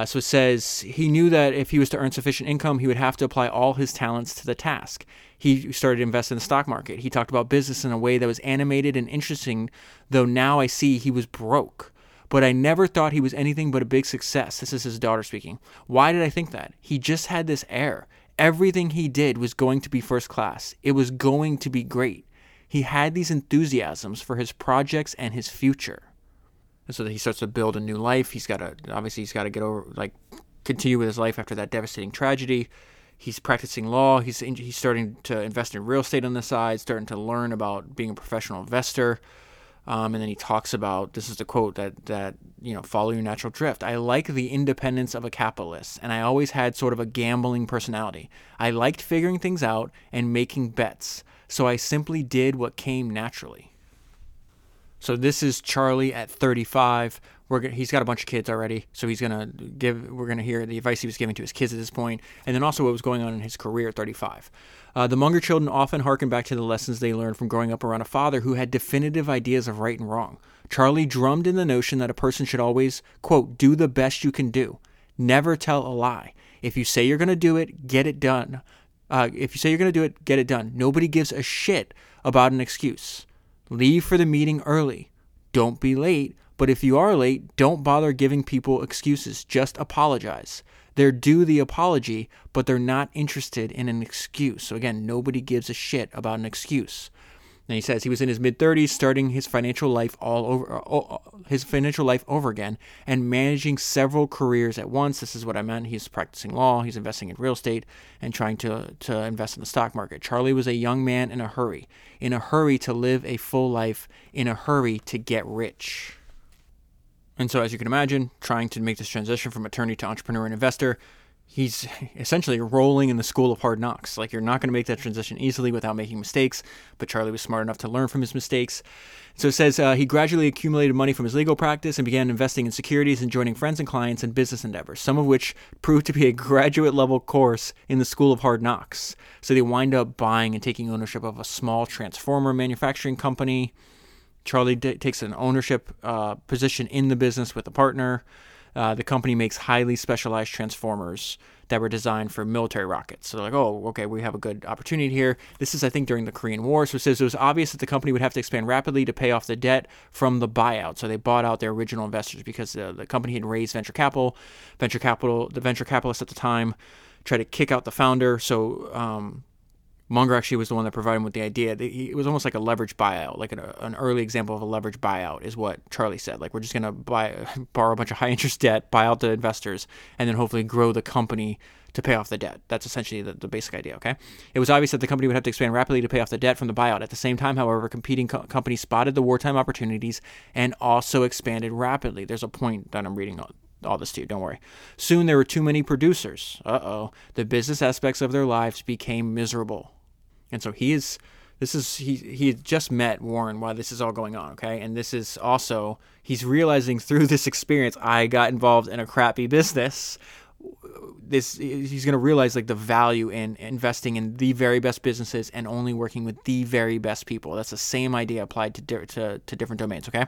So it says he knew that if he was to earn sufficient income, he would have to apply all his talents to the task. He started to invest in the stock market. He talked about business in a way that was animated and interesting, though now I see he was broke. But I never thought he was anything but a big success. This is his daughter speaking. Why did I think that? He just had this air. Everything he did was going to be first class. It was going to be great. He had these enthusiasms for his projects and his future. And so that he starts to build a new life. He's got to get over, like, continue with his life after that devastating tragedy. He's practicing law. He's starting to invest in real estate on the side, starting to learn about being a professional investor. And then he talks about, this is the quote that follow your natural drift. I like the independence of a capitalist, and I always had sort of a gambling personality. I liked figuring things out and making bets, so I simply did what came naturally. So this is Charlie at 35. He's got a bunch of kids already, so we're gonna hear the advice he was giving to his kids at this point, and then also what was going on in his career at 35. The Munger children often hearken back to the lessons they learned from growing up around a father who had definitive ideas of right and wrong. Charlie drummed in the notion that a person should always, quote, do the best you can do. Never tell a lie. If you say you're going to do it, get it done. Nobody gives a shit about an excuse. Leave for the meeting early. Don't be late. But if you are late, don't bother giving people excuses. Just apologize. They're due the apology, but they're not interested in an excuse. So again, nobody gives a shit about an excuse. And he says he was in his mid-30s, starting his financial life over again, and managing several careers at once. This is what I meant. He's practicing law, he's investing in real estate, and trying to invest in the stock market. Charlie was a young man in a hurry to live a full life, in a hurry to get rich. And so, as you can imagine, trying to make this transition from attorney to entrepreneur and investor, he's essentially rolling in the school of hard knocks. Like, you're not going to make that transition easily without making mistakes, but Charlie was smart enough to learn from his mistakes. So it says he gradually accumulated money from his legal practice and began investing in securities and joining friends and clients in business endeavors, some of which proved to be a graduate-level course in the school of hard knocks. So they wind up buying and taking ownership of a small transformer manufacturing company. Charlie takes an ownership position in the business with a partner. The company makes highly specialized transformers that were designed for military rockets. So they're like, oh, okay, we have a good opportunity here. This is, I think, during the Korean War. So it says it was obvious that the company would have to expand rapidly to pay off the debt from the buyout. So they bought out their original investors because the company had raised venture capital. The venture capitalists at the time tried to kick out the founder. So Munger actually was the one that provided him with the idea. It was almost like a leverage buyout, like an early example of a leverage buyout is what Charlie said. Like, we're just going to borrow a bunch of high-interest debt, buy out the investors, and then hopefully grow the company to pay off the debt. That's essentially the basic idea, okay? It was obvious that the company would have to expand rapidly to pay off the debt from the buyout. At the same time, however, competing companies spotted the wartime opportunities and also expanded rapidly. There's a point that I'm reading on all this to you, don't worry. Soon there were too many producers. The business aspects of their lives became miserable. And so he had just met Warren while this is all going on, okay? And this is also, he's realizing through this experience, I got involved in a crappy business. He's going to realize, like, the value in investing in the very best businesses and only working with the very best people. That's the same idea applied to different domains, okay?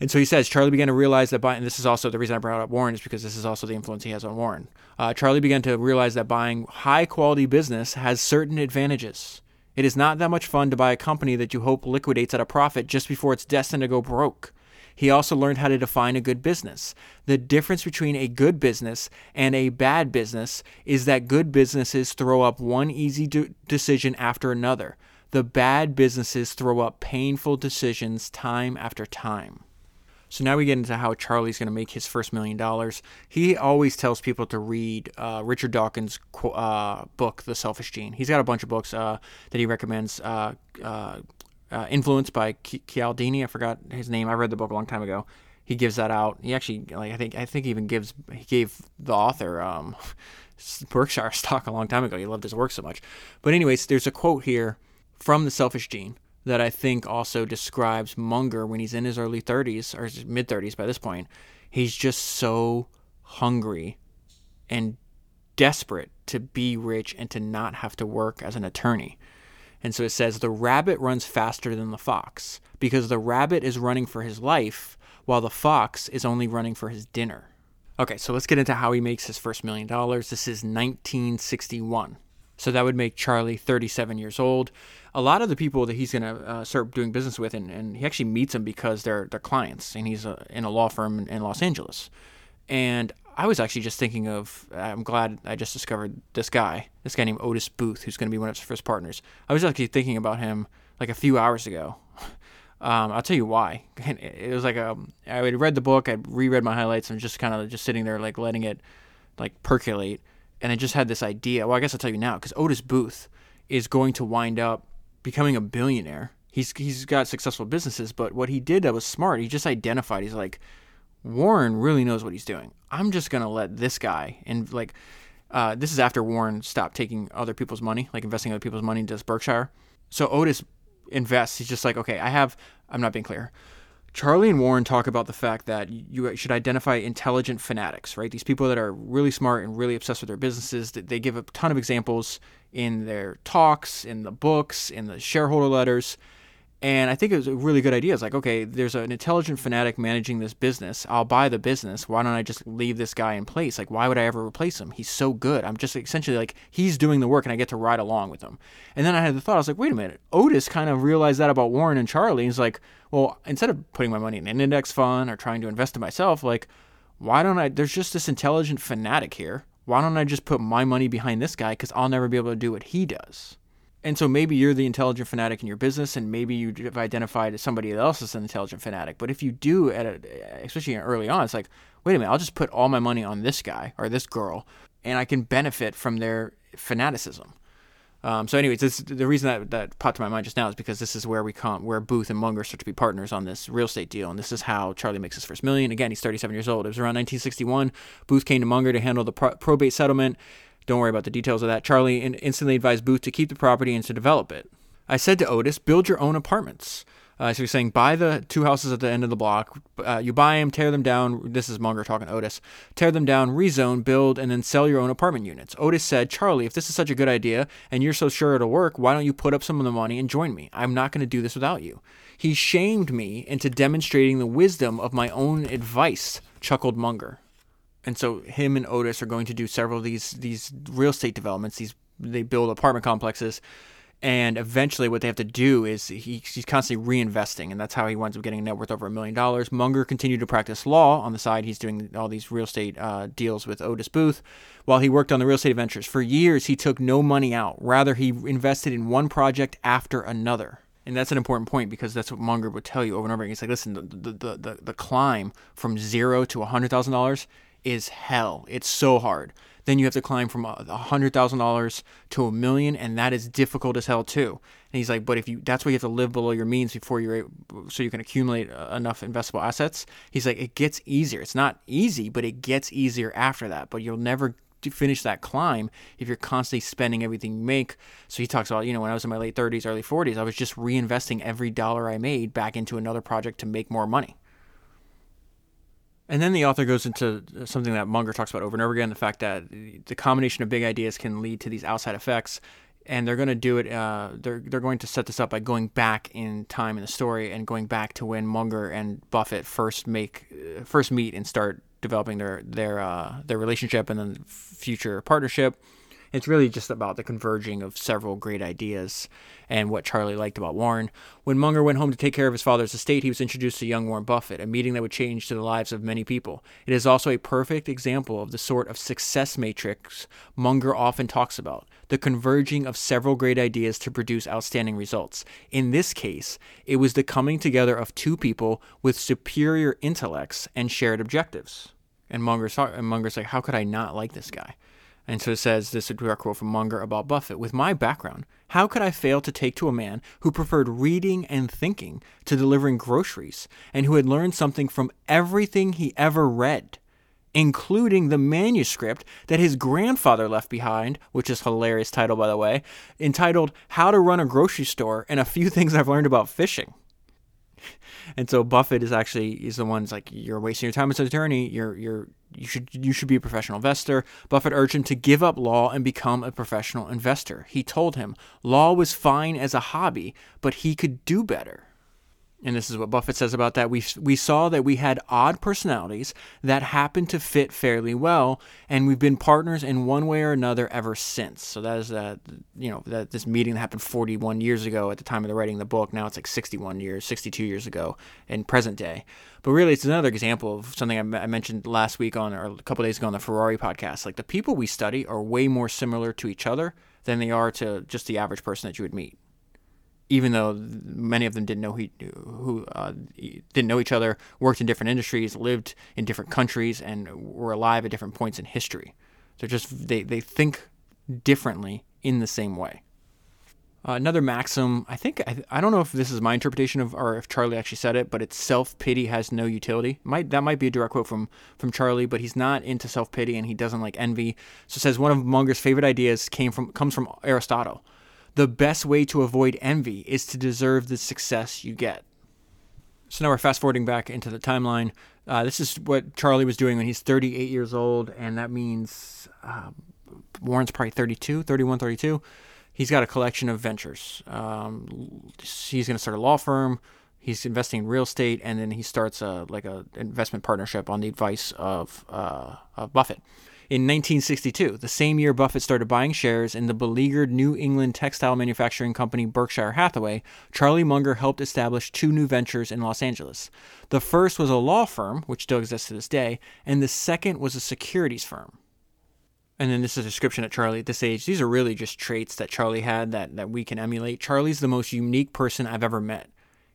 And so he says, Charlie began to realize that buying, and this is also the reason I brought up Warren, is because this is also the influence he has on Warren. Charlie began to realize that buying high-quality business has certain advantages. It is not that much fun to buy a company that you hope liquidates at a profit just before it's destined to go broke. He also learned how to define a good business. The difference between a good business and a bad business is that good businesses throw up one easy decision after another. The bad businesses throw up painful decisions time after time. So now we get into how Charlie's going to make his first $1 million. He always tells people to read Richard Dawkins' book, The Selfish Gene. He's got a bunch of books that he recommends. Influenced by Cialdini, I forgot his name. I read the book a long time ago. He gives that out. He actually, like, he gave the author Berkshire stock a long time ago. He loved his work so much. But anyways, there's a quote here from The Selfish Gene that I think also describes Munger when he's in his early 30s, or his mid-30s by this point. He's just so hungry and desperate to be rich and to not have to work as an attorney. And so it says, the rabbit runs faster than the fox because the rabbit is running for his life while the fox is only running for his dinner. Okay, so let's get into how he makes his first $1 million. This is 1961. So that would make Charlie 37 years old. A lot of the people that he's going to start doing business with, and he actually meets them because they're clients, and he's in a law firm in Los Angeles. And I was actually just thinking of, I'm glad I just discovered this guy named Otis Booth, who's going to be one of his first partners. I was actually thinking about him like a few hours ago. I'll tell you why. It was like, I had read the book, I reread my highlights, and just kind of just sitting there like letting it like percolate. And I just had this idea. Well, I guess I'll tell you now, because Otis Booth is going to wind up becoming a billionaire. He's got successful businesses, but what he did that was smart, he just identified. He's like, Warren really knows what he's doing. I'm just going to let this guy, and like, this is after Warren stopped taking other people's money, like investing other people's money into Berkshire. So Otis invests. He's just like, okay, I'm not being clear. Charlie and Warren talk about the fact that you should identify intelligent fanatics, right? These people that are really smart and really obsessed with their businesses. They give a ton of examples in their talks, in the books, in the shareholder letters. And I think it was a really good idea. It's like, okay, there's an intelligent fanatic managing this business. I'll buy the business. Why don't I just leave this guy in place? Like, why would I ever replace him? He's so good. I'm just essentially like, he's doing the work and I get to ride along with him. And then I had the thought, I was like, wait a minute. Otis kind of realized that about Warren and Charlie. He's like, well, instead of putting my money in an index fund or trying to invest in myself, like, why don't I, there's just this intelligent fanatic here. Why don't I just put my money behind this guy? Because I'll never be able to do what he does. And so maybe you're the intelligent fanatic in your business, and maybe you've identified as somebody else as an intelligent fanatic. But if you do, especially early on, it's like, wait a minute, I'll just put all my money on this guy or this girl, and I can benefit from their fanaticism. So anyways, the reason that popped to my mind just now is because this is where Booth and Munger start to be partners on this real estate deal. And this is how Charlie makes his first million. Again, he's 37 years old. It was around 1961. Booth came to Munger to handle the probate settlement. Don't worry about the details of that. Charlie instantly advised Booth to keep the property and to develop it. I said to Otis, build your own apartments. So he's saying, buy the two houses at the end of the block. You buy them, tear them down. This is Munger talking to Otis. Tear them down, rezone, build, and then sell your own apartment units. Otis said, Charlie, if this is such a good idea and you're so sure it'll work, why don't you put up some of the money and join me? I'm not going to do this without you. He shamed me into demonstrating the wisdom of my own advice, chuckled Munger. And so him and Otis are going to do several of these real estate developments. They build apartment complexes. And eventually what they have to do is he's constantly reinvesting, and that's how he winds up getting a net worth over $1 million. Munger continued to practice law on the side. He's doing all these real estate deals with Otis Booth while he worked on the real estate ventures. For years, he took no money out. Rather, he invested in one project after another. And that's an important point because that's what Munger would tell you over and over again. He's like, listen, the climb from zero to $100,000 is hell. It's so hard. Then you have to climb from $100,000 to $1 million, and that is difficult as hell too. And he's like, but that's why you have to live below your means so you can accumulate enough investable assets. He's like, it gets easier. It's not easy, but it gets easier after that. But you'll never finish that climb if you're constantly spending everything you make. So he talks about, when I was in my late 30s, early 40s, I was just reinvesting every dollar I made back into another project to make more money. And then the author goes into something that Munger talks about over and over again, the fact that the combination of big ideas can lead to these outside effects. And they're going to do it, they're going to set this up by going back in time in the story and going back to when Munger and Buffett first meet and start developing their relationship and then future partnership. It's really just about the converging of several great ideas and what Charlie liked about Warren. When Munger went home to take care of his father's estate, he was introduced to young Warren Buffett, a meeting that would change to the lives of many people. It is also a perfect example of the sort of success matrix Munger often talks about, the converging of several great ideas to produce outstanding results. In this case, it was the coming together of two people with superior intellects and shared objectives. And Munger's like, how could I not like this guy? And so it says, this is a direct quote from Munger about Buffett, with my background, how could I fail to take to a man who preferred reading and thinking to delivering groceries and who had learned something from everything he ever read, including the manuscript that his grandfather left behind, which is a hilarious title, by the way, entitled How to Run a Grocery Store and a Few Things I've Learned About Fishing. And so Buffett is the one that's like, you're wasting your time as an attorney. You should be a professional investor. Buffett urged him to give up law and become a professional investor. He told him law was fine as a hobby, but he could do better. And this is what Buffett says about that. We saw that we had odd personalities that happened to fit fairly well, and we've been partners in one way or another ever since. So that is that this meeting that happened 41 years ago at the time of the writing of the book. Now it's like 62 years ago in present day. But really, it's another example of something I mentioned last week or a couple of days ago on the Ferrari podcast. Like, the people we study are way more similar to each other than they are to just the average person that you would meet. Even though many of them didn't know each other, worked in different industries, lived in different countries, and were alive at different points in history. They're they think differently in the same way. Another maxim, I don't know if this is my interpretation of, or if Charlie actually said it, but it's self-pity has no utility. That might be a direct quote from Charlie, but he's not into self-pity and he doesn't like envy. So it says one of Munger's favorite ideas comes from Aristotle. The best way to avoid envy is to deserve the success you get. So now we're fast forwarding back into the timeline. This is what Charlie was doing when he's 38 years old, and that means Warren's probably 32. He's got a collection of ventures. He's going to start a law firm. He's investing in real estate, and then he starts a investment partnership on the advice of Buffett. In 1962, the same year Buffett started buying shares in the beleaguered New England textile manufacturing company Berkshire Hathaway, Charlie Munger helped establish two new ventures in Los Angeles. The first was a law firm, which still exists to this day, and the second was a securities firm. And then this is a description of Charlie at this age. These are really just traits that Charlie had that we can emulate. Charlie's the most unique person I've ever met.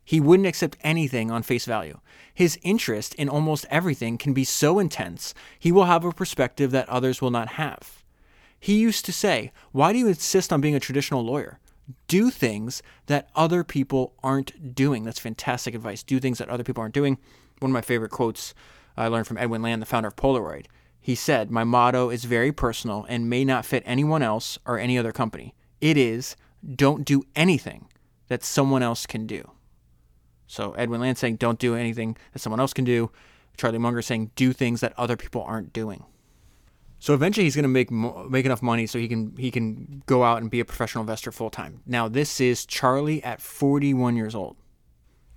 He wouldn't accept anything on face value. His interest in almost everything can be so intense, he will have a perspective that others will not have. He used to say, "Why do you insist on being a traditional lawyer? Do things that other people aren't doing." That's fantastic advice. Do things that other people aren't doing. One of my favorite quotes I learned from Edwin Land, the founder of Polaroid. He said, "My motto is very personal and may not fit anyone else or any other company. It is, don't do anything that someone else can do." So Edwin Land saying, don't do anything that someone else can do. Charlie Munger saying, do things that other people aren't doing. So eventually he's going to make enough money so he can go out and be a professional investor full time. Now this is Charlie at 41 years old.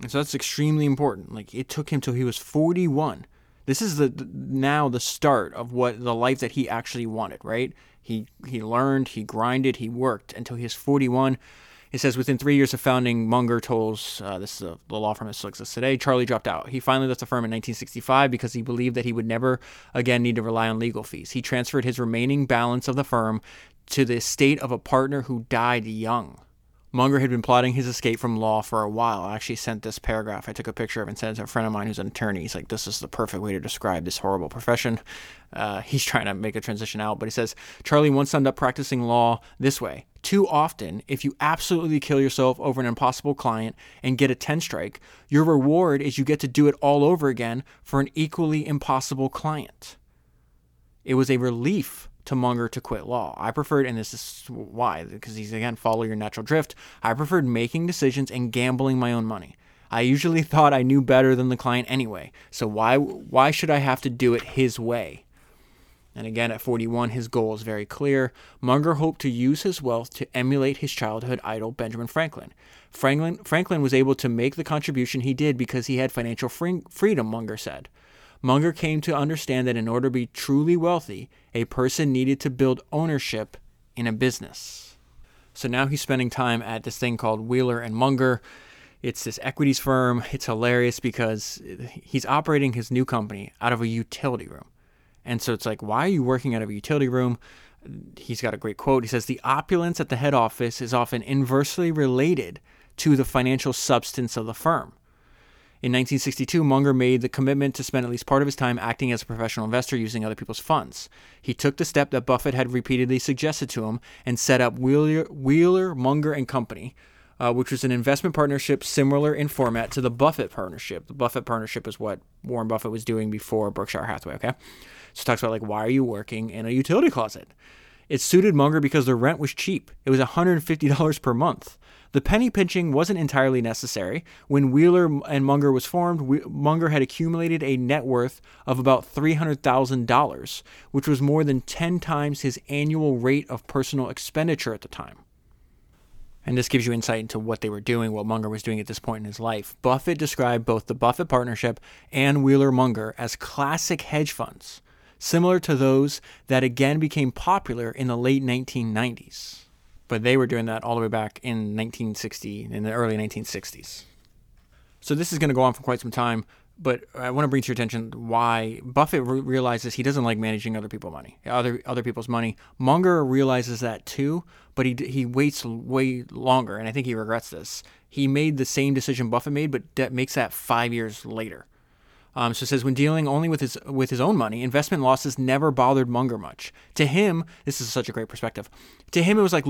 And so that's extremely important. Like, it took him till he was 41. This is now the start of what the life that he actually wanted, right? He learned, he grinded, he worked until he was 41. It says, within 3 years of founding Munger Tolls, this is the law firm that still exists today, Charlie dropped out. He finally left the firm in 1965 because he believed that he would never again need to rely on legal fees. He transferred his remaining balance of the firm to the estate of a partner who died young. Munger had been plotting his escape from law for a while. I actually sent this paragraph I took a picture of and sent it to a friend of mine who's an attorney. He's like, this is the perfect way to describe this horrible profession. He's trying to make a transition out, but he says, Charlie once summed up practicing law this way. Too often, if you absolutely kill yourself over an impossible client and get a 10 strike, your reward is you get to do it all over again for an equally impossible client. It was a relief to Munger to quit law. I preferred, and this is why, because he's, again, follow your natural drift. I preferred making decisions and gambling my own money. I usually thought I knew better than the client anyway, so why should I have to do it his way? And again, at 41, his goal is very clear. Munger hoped to use his wealth to emulate his childhood idol, Benjamin Franklin. Franklin was able to make the contribution he did because he had financial freedom, Munger said. Munger came to understand that in order to be truly wealthy, a person needed to build ownership in a business. So now he's spending time at this thing called Wheeler and Munger. It's this equities firm. It's hilarious because he's operating his new company out of a utility room. And so it's like, why are you working out of a utility room? He's got a great quote. He says, the opulence at the head office is often inversely related to the financial substance of the firm. In 1962, Munger made the commitment to spend at least part of his time acting as a professional investor using other people's funds. He took the step that Buffett had repeatedly suggested to him and set up Wheeler, Munger & Company, which was an investment partnership similar in format to the Buffett partnership. The Buffett partnership is what Warren Buffett was doing before Berkshire Hathaway, okay? So it talks about, like, why are you working in a utility closet? It suited Munger because the rent was cheap. It was $150 per month. The penny pinching wasn't entirely necessary. When Wheeler and Munger was formed, Munger had accumulated a net worth of about $300,000, which was more than 10 times his annual rate of personal expenditure at the time. And this gives you insight into what they were doing, what Munger was doing at this point in his life. Buffett described both the Buffett Partnership and Wheeler Munger as classic hedge funds, similar to those that again became popular in the late 1990s. But they were doing that all the way back in the early 1960s. So this is going to go on for quite some time, but I want to bring to your attention why Buffett realizes he doesn't like managing other people's money. Munger realizes that too, but he waits way longer, and I think he regrets this. He made the same decision Buffett made, but makes that 5 years later. So it says, when dealing only with his own money, investment losses never bothered Munger much. To him, this is such a great perspective. To him, it was like a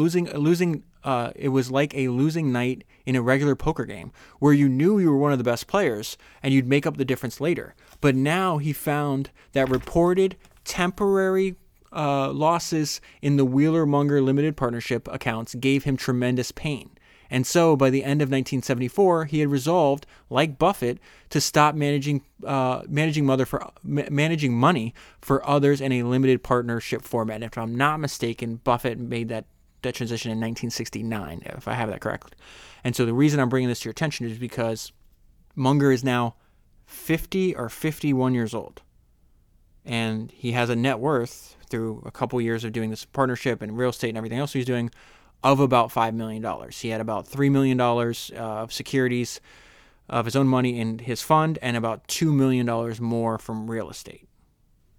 losing night in a regular poker game where you knew you were one of the best players and you'd make up the difference later. But now he found that reported temporary losses in the Wheeler-Munger Limited Partnership accounts gave him tremendous pain. And so by the end of 1974, he had resolved, like Buffett, to stop managing money for others in a limited partnership format. And if I'm not mistaken, Buffett made that transition in 1969, if I have that correct. And so the reason I'm bringing this to your attention is because Munger is now 50 or 51 years old. And he has a net worth through a couple years of doing this partnership and real estate and everything else he's doing of about $5 million. He had about $3 million of securities of his own money in his fund and about $2 million more from real estate.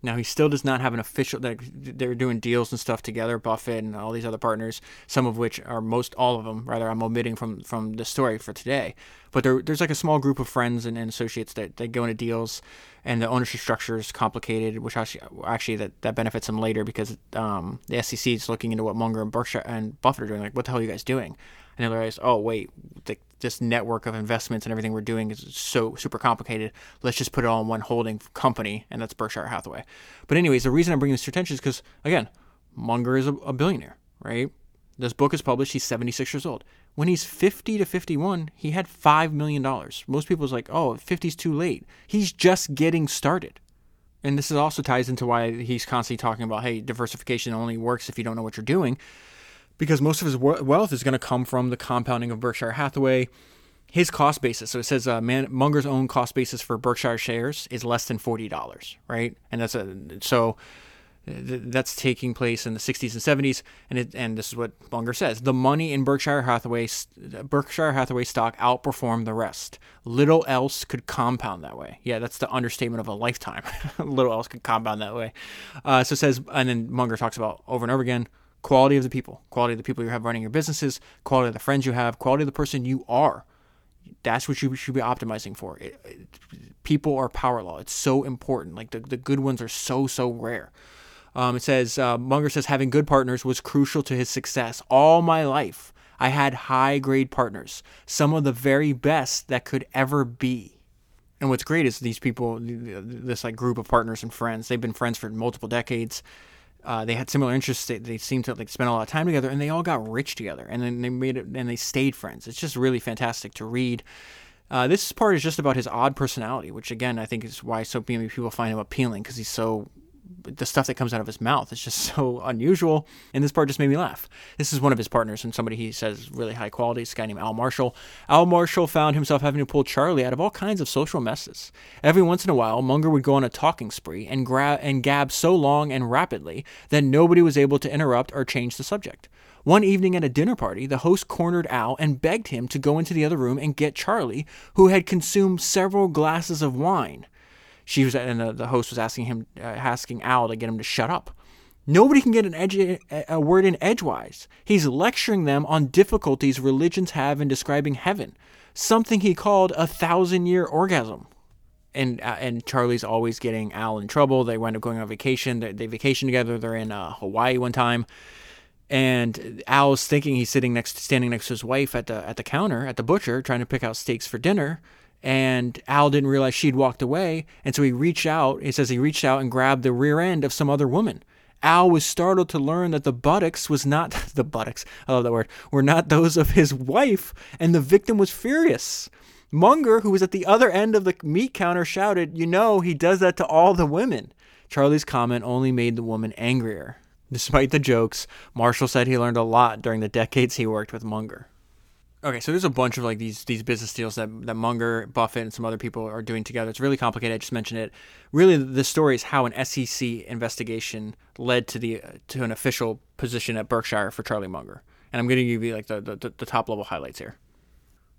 Now, he still does not have an official, they're doing deals and stuff together, Buffett and all these other partners, some of which are all of them, rather, I'm omitting from the story for today. But there's like a small group of friends and associates that go into deals, and the ownership structure is complicated, which actually that benefits them later because the SEC is looking into what Munger and Berkshire and Buffett are doing, like, what the hell are you guys doing? And they realize, oh, wait, this network of investments and everything we're doing is so super complicated. Let's just put it all in one holding company, and that's Berkshire Hathaway. But anyways, the reason I'm bringing this to your attention is because, again, Munger is a billionaire, right? This book is published. He's 76 years old. When he's 50 to 51, he had $5 million. Most people's like, oh, 50's too late. He's just getting started. And this also ties into why he's constantly talking about, hey, diversification only works if you don't know what you're doing. Because most of his wealth is going to come from the compounding of Berkshire Hathaway. His cost basis, so it says Munger's own cost basis for Berkshire shares is less than $40, right? And that's taking place in the 60s and 70s. And this is what Munger says. The money in Berkshire Hathaway stock outperformed the rest. Little else could compound that way. Yeah, that's the understatement of a lifetime. Little else could compound that way. So it says, and then Munger talks about over and over again, quality of the people, quality of the people you have running your businesses, quality of the friends you have, quality of the person you are. That's what you should be optimizing for. People are power law. It's so important. Like the good ones are so rare. It says, Munger says, having good partners was crucial to his success. All my life, I had high grade partners, some of the very best that could ever be. And what's great is these people, this like group of partners and friends, they've been friends for multiple decades. They had similar interests. They seemed to like spend a lot of time together, and they all got rich together. And then they made it, and they stayed friends. It's just really fantastic to read. This part is just about his odd personality, which again I think is why so many people find him appealing, because he's so. The stuff that comes out of his mouth is just so unusual, and this part just made me laugh. This is one of his partners and somebody he says really high quality. It's a guy named Al Marshall. Al Marshall found himself having to pull Charlie out of all kinds of social messes. Every once in a while, Munger would go on a talking spree and gab so long and rapidly that nobody was able to interrupt or change the subject. One evening at a dinner party, the host cornered Al and begged him to go into the other room and get Charlie, who had consumed several glasses of wine. The host was asking Al to get him to shut up. Nobody can get a word in edgewise. He's lecturing them on difficulties religions have in describing heaven, something he called a 1,000-year orgasm. And Charlie's always getting Al in trouble. They wind up going on vacation. They vacation together. They're in Hawaii one time, and Al's thinking he's standing next to his wife at the counter at the butcher, trying to pick out steaks for dinner. And Al didn't realize she'd walked away, and so he reached out. He says he reached out and grabbed the rear end of some other woman. Al was startled to learn that the buttocks were not those of his wife, and the victim was furious. Munger, who was at the other end of the meat counter, shouted, "You know, he does that to all the women." Charlie's comment only made the woman angrier. Despite the jokes, Marshall said he learned a lot during the decades he worked with Munger. Okay, so there's a bunch of like these business deals that Munger, Buffett, and some other people are doing together. It's really complicated. I just mentioned it. Really, the story is how an SEC investigation led to an official position at Berkshire for Charlie Munger. And I'm going to give you like the top level highlights here.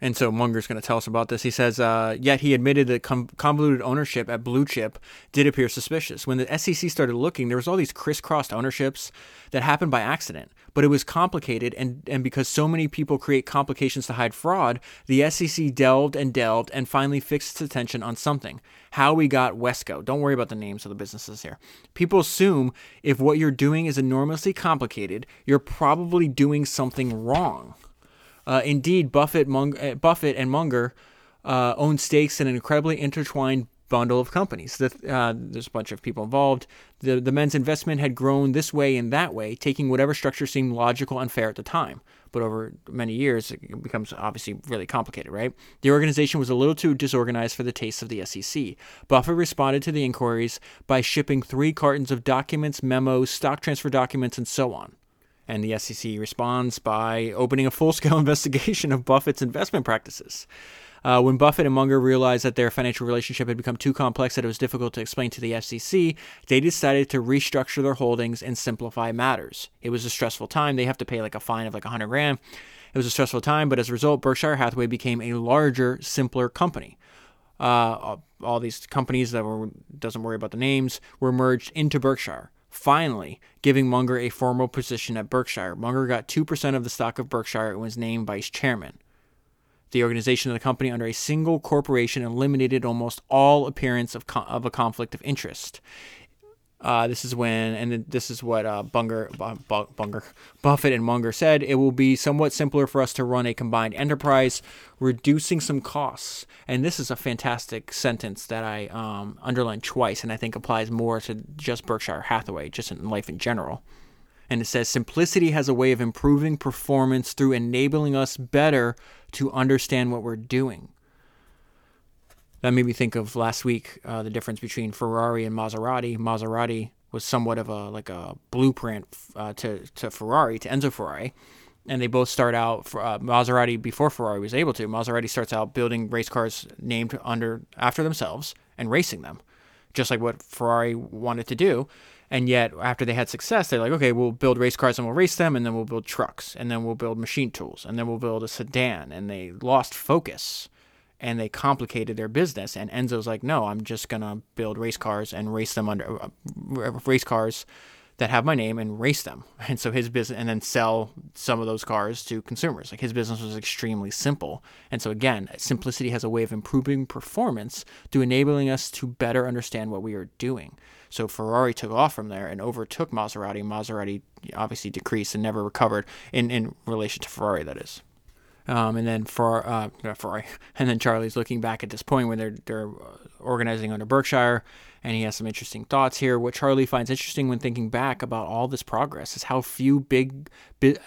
And so Munger's going to tell us about this. He says, yet he admitted that convoluted ownership at Blue Chip did appear suspicious. When the SEC started looking, there was all these crisscrossed ownerships that happened by accident, but it was complicated. And because so many people create complications to hide fraud, the SEC delved and finally fixed its attention on something. How we got Wesco. Don't worry about the names of the businesses here. People assume if what you're doing is enormously complicated, you're probably doing something wrong. Indeed, Buffett and Munger own stakes in an incredibly intertwined bundle of companies. There's a bunch of people involved. The men's investment had grown this way and that way, taking whatever structure seemed logical and fair at the time. But over many years, it becomes obviously really complicated, right? The organization was a little too disorganized for the tastes of the SEC. Buffett responded to the inquiries by shipping 3 cartons of documents, memos, stock transfer documents, and so on. And the SEC responds by opening a full-scale investigation of Buffett's investment practices. When Buffett and Munger realized that their financial relationship had become too complex that it was difficult to explain to the SEC, they decided to restructure their holdings and simplify matters. It was a stressful time. They have to pay like a fine of like $100,000. It was a stressful time, but as a result, Berkshire Hathaway became a larger, simpler company. all these companies that were, doesn't worry about the names, were merged into Berkshire, finally giving Munger a formal position at Berkshire. Munger got 2% of the stock of Berkshire and was named vice chairman. The organization of the company under a single corporation eliminated almost all appearance of a conflict of interest. This is when, and this is what Buffett and Munger said, it will be somewhat simpler for us to run a combined enterprise, reducing some costs. And this is a fantastic sentence that I underlined twice, and I think applies more to just Berkshire Hathaway, just in life in general. And it says, simplicity has a way of improving performance through enabling us better to understand what we're doing. That made me think of last week, the difference between Ferrari and Maserati. Maserati was somewhat of a blueprint to Ferrari, to Enzo Ferrari. And they both start out, Maserati before Ferrari was able to, Maserati starts out building race cars named after themselves and racing them, just like what Ferrari wanted to do. And yet, after they had success, they're like, okay, we'll build race cars and we'll race them, and then we'll build trucks, and then we'll build machine tools, and then we'll build a sedan. And they lost focus, and they complicated their business. And Enzo's like, no, I'm just going to build race cars and race them under race cars that have my name and race them. And so his business, and then sell some of those cars to consumers. Like, his business was extremely simple. And so again, simplicity has a way of improving performance through enabling us to better understand what we are doing. So Ferrari took off from there and overtook Maserati. Maserati obviously decreased and never recovered in relation to Ferrari, that is. And then Ferrari, and then Charlie's looking back at this point when they're organizing under Berkshire, and he has some interesting thoughts here. What Charlie finds interesting when thinking back about all this progress is how a few big business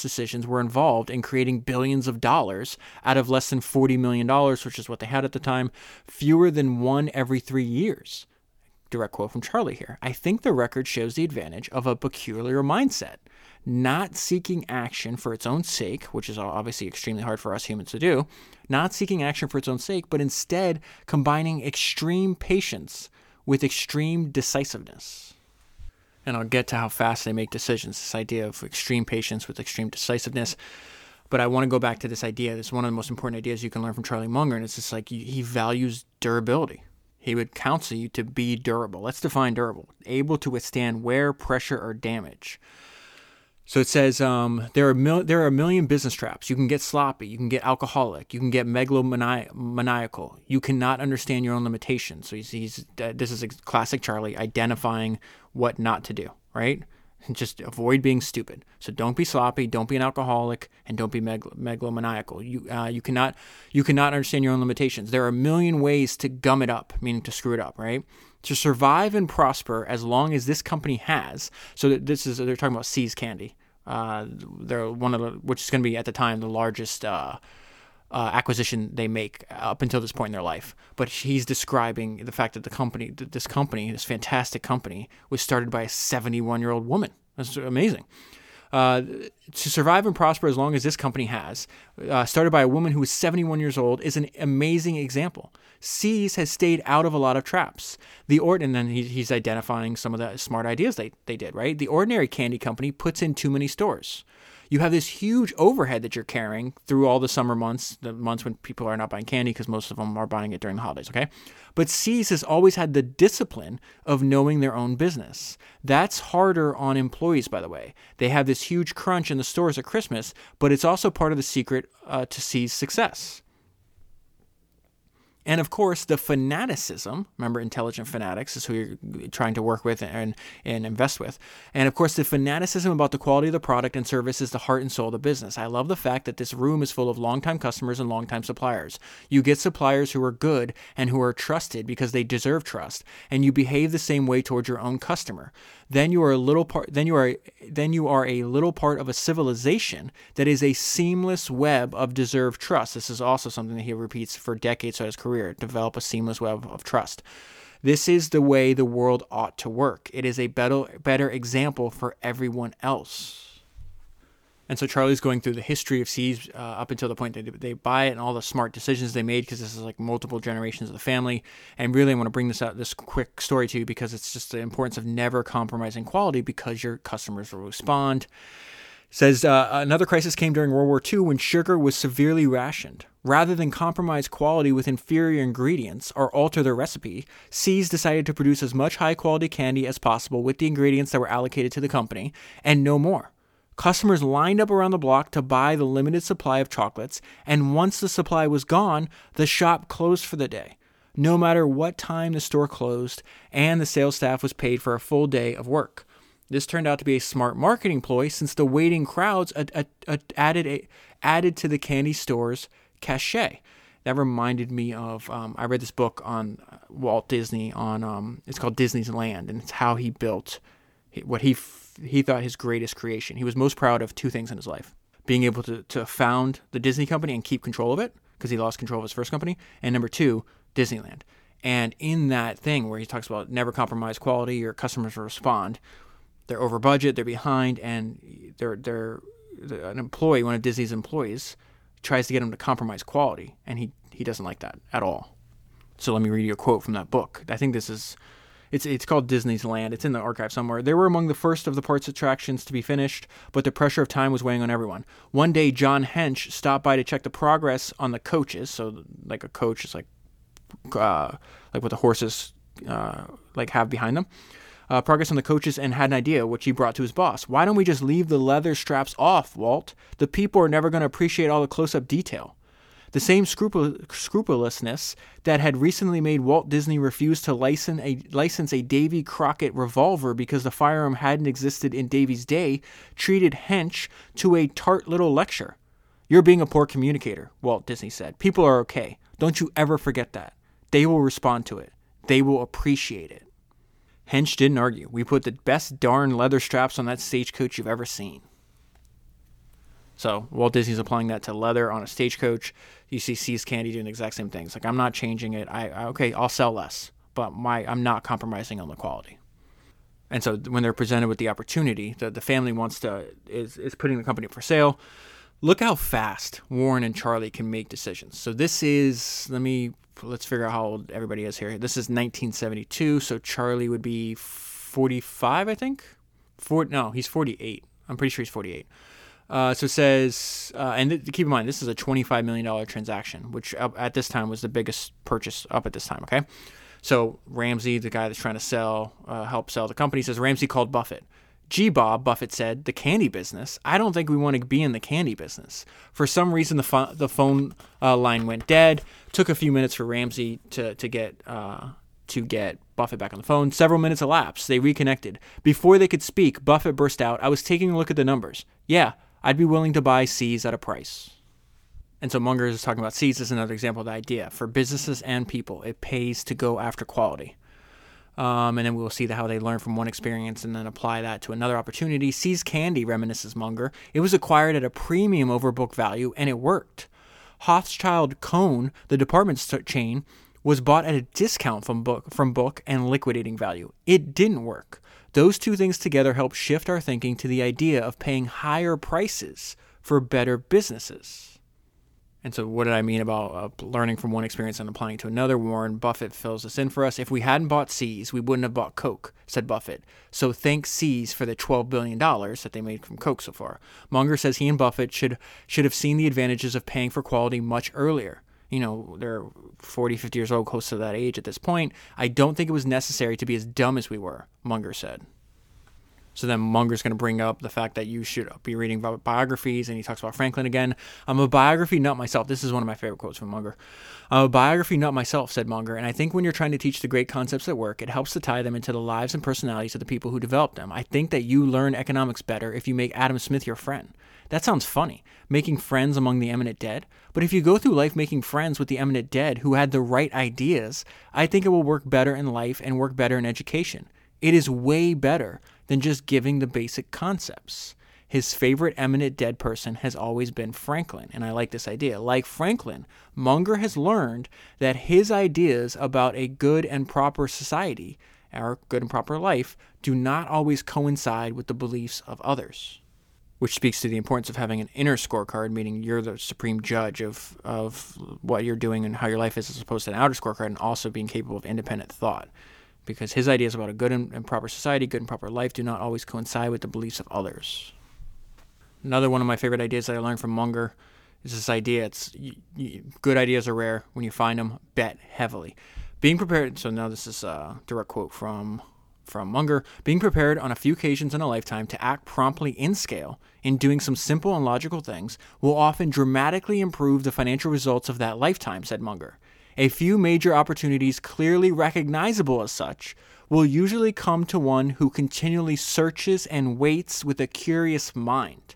decisions were involved in creating billions of dollars out of less than $40 million, which is what they had at the time, fewer than one every 3 years. Direct quote from Charlie here. I think the record shows the advantage of a peculiar mindset, not seeking action for its own sake, which is obviously extremely hard for us humans to do, not seeking action for its own sake, but instead combining extreme patience with extreme decisiveness. And I'll get to how fast they make decisions, this idea of extreme patience with extreme decisiveness. But I want to go back to this idea. This is one of the most important ideas you can learn from Charlie Munger, and it's just like he values durability. He would counsel you to be durable. Let's define durable. Able to withstand wear, pressure, or damage. So it says there are a million business traps. You can get sloppy. You can get alcoholic. You can get megalomaniacal. You cannot understand your own limitations. So this is a classic Charlie identifying what not to do, right? Just avoid being stupid. So don't be sloppy, don't be an alcoholic, and don't be megalomaniacal. You cannot understand your own limitations. There are a million ways to gum it up, meaning to screw it up, right? To survive and prosper as long as this company has. So they're talking about See's Candy. They're which is going to be at the time the largest acquisition they make up until this point in their life. But he's describing the fact that this fantastic company, was started by a 71-year-old woman. That's amazing. To survive and prosper as long as this company has, started by a woman who was 71 years old, is an amazing example. See's has stayed out of a lot of traps. And then he's identifying some of the smart ideas they did, right? The ordinary candy company puts in too many stores. You have this huge overhead that you're carrying through all the summer months, the months when people are not buying candy because most of them are buying it during the holidays, okay? But See's has always had the discipline of knowing their own business. That's harder on employees, by the way. They have this huge crunch in the stores at Christmas, but it's also part of the secret to See's success. And of course, the fanaticism, remember intelligent fanatics is who you're trying to work with and invest with. And of course, the fanaticism about the quality of the product and service is the heart and soul of the business. I love the fact that this room is full of longtime customers and longtime suppliers. You get suppliers who are good and who are trusted because they deserve trust, and you behave the same way towards your own customer. Then you are a little part of a civilization that is a seamless web of deserved trust. This is also something that he repeats for decades throughout his career. Develop a seamless web of trust. This is the way the world ought to work. It is a better example for everyone else. And so Charlie's going through the history of See's up until the point they buy it and all the smart decisions they made, because this is like multiple generations of the family. And really, I want to bring this quick story to you because it's just the importance of never compromising quality because your customers will respond. Says another crisis came during World War II when sugar was severely rationed. Rather than compromise quality with inferior ingredients or alter their recipe, See's decided to produce as much high-quality candy as possible with the ingredients that were allocated to the company, and no more. Customers lined up around the block to buy the limited supply of chocolates, and once the supply was gone, the shop closed for the day. No matter what time the store closed, and the sales staff was paid for a full day of work. This turned out to be a smart marketing ploy since the waiting crowds added to the candy store's cachet. That reminded me of, I read this book on Walt Disney on, it's called Disney's Land, and it's how he built what he thought his greatest creation. He was most proud of two things in his life: being able to found the Disney company and keep control of it, because he lost control of his first company, and number two, Disneyland. And in that thing where he talks about never compromise quality, your customers will respond. They're over budget, they're behind, and an employee, one of Disney's employees, tries to get him to compromise quality, and he doesn't like that at all. So let me read you a quote from that book. I think this is, it's called Disney's Land. It's in the archive somewhere. They were among the first of the park's attractions to be finished, but the pressure of time was weighing on everyone. One day, John Hench stopped by to check the progress on the coaches. So like a coach is like what the horses like have behind them. Progress on the coaches, and had an idea, which he brought to his boss. Why don't we just leave the leather straps off, Walt? The people are never going to appreciate all the close-up detail. The same scrupulousness that had recently made Walt Disney refuse to license a Davy Crockett revolver because the firearm hadn't existed in Davy's day treated Hench to a tart little lecture. You're being a poor communicator, Walt Disney said. People are okay. Don't you ever forget that. They will respond to it. They will appreciate it. Hench didn't argue. We put the best darn leather straps on that stagecoach you've ever seen. So Walt Disney's applying that to leather on a stagecoach. You see See's Candy doing the exact same things. Like, I'm not changing it. Okay, I'll sell less, but I'm not compromising on the quality. And so when they're presented with the opportunity, the family wants to is putting the company up for sale. Look how fast Warren and Charlie can make decisions. So this is, let's figure out how old everybody is here. This is 1972, so Charlie would be 45, I think. He's 48. I'm pretty sure he's 48. So it says, and keep in mind, this is a $25 million transaction, which at this time was the biggest purchase up at this time, okay? So Ramsey, the guy that's trying to help sell the company, says Ramsey called Buffett. Gee, Bob, Buffett said, the candy business? I don't think we want to be in the candy business. For some reason, the phone line went dead. Took a few minutes for Ramsey to get Buffett back on the phone. Several minutes elapsed. They reconnected. Before they could speak, Buffett burst out, I was taking a look at the numbers. Yeah, I'd be willing to buy See's at a price. And so Munger is talking about See's as another example of the idea. For businesses and people, it pays to go after quality. And then we'll see how they learn from one experience and then apply that to another opportunity. See's Candy, reminisces Munger. It was acquired at a premium over book value, and it worked. Hochschild Cone, the department store chain, was bought at a discount from book and liquidating value. It didn't work. Those two things together help shift our thinking to the idea of paying higher prices for better businesses. And so what did I mean about learning from one experience and applying it to another? Warren Buffett fills this in for us. If we hadn't bought See's, we wouldn't have bought Coke, said Buffett. So thank See's for the $12 billion that they made from Coke so far. Munger says he and Buffett should have seen the advantages of paying for quality much earlier. You know, they're 40, 50 years old, close to that age at this point. I don't think it was necessary to be as dumb as we were, Munger said. So then Munger's going to bring up the fact that you should be reading biographies, and he talks about Franklin again. I'm a biography nut myself. This is one of my favorite quotes from Munger. I'm a biography nut myself, said Munger, and I think when you're trying to teach the great concepts at work, it helps to tie them into the lives and personalities of the people who developed them. I think that you learn economics better if you make Adam Smith your friend. That sounds funny, making friends among the eminent dead. But if you go through life making friends with the eminent dead who had the right ideas, I think it will work better in life and work better in education. It is way better than just giving the basic concepts. His favorite eminent dead person has always been Franklin, and I like this idea. Like Franklin, Munger has learned that his ideas about a good and proper society, our good and proper life, do not always coincide with the beliefs of others, which speaks to the importance of having an inner scorecard, meaning you're the supreme judge of what you're doing and how your life is, as opposed to an outer scorecard, and also being capable of independent thought. Because his ideas about a good and proper society, good and proper life, do not always coincide with the beliefs of others. Another one of my favorite ideas that I learned from Munger is this idea. Good ideas are rare. When you find them, bet heavily. Being prepared, so now this is a direct quote from Munger, being prepared on a few occasions in a lifetime to act promptly in scale in doing some simple and logical things will often dramatically improve the financial results of that lifetime, said Munger. A few major opportunities clearly recognizable as such will usually come to one who continually searches and waits with a curious mind.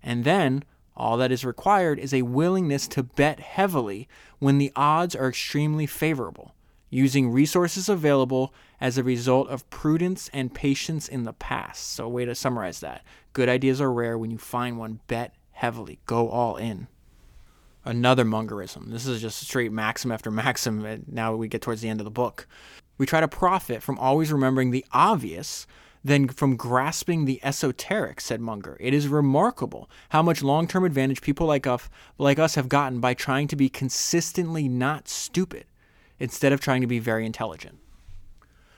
And then all that is required is a willingness to bet heavily when the odds are extremely favorable, using resources available as a result of prudence and patience in the past. So a way to summarize that. Good ideas are rare. When you find one, bet heavily. Go all in. Another Mungerism. This is just straight maxim after maxim, and now we get towards the end of the book. We try to profit from always remembering the obvious than from grasping the esoteric, said Munger. It is remarkable how much long-term advantage people like us have gotten by trying to be consistently not stupid instead of trying to be very intelligent.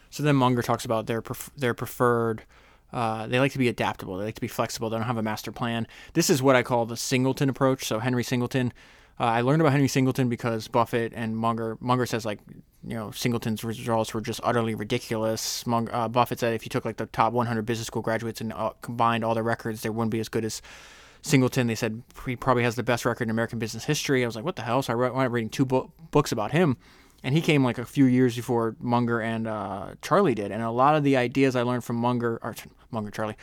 So then Munger talks about their preferred... they like to be adaptable. They like to be flexible. They don't have a master plan. This is what I call the Singleton approach. So Henry Singleton, I learned about Henry Singleton because Buffett and Munger says, like, you know, Singleton's results were just utterly ridiculous. Buffett said if you took like the top 100 business school graduates and combined all their records, they wouldn't be as good as Singleton. They said he probably has the best record in American business history. I was like, what the hell? So I wound up reading two books about him. And he came like a few years before Munger and Charlie did. And a lot of the ideas I learned from Munger and Buffett,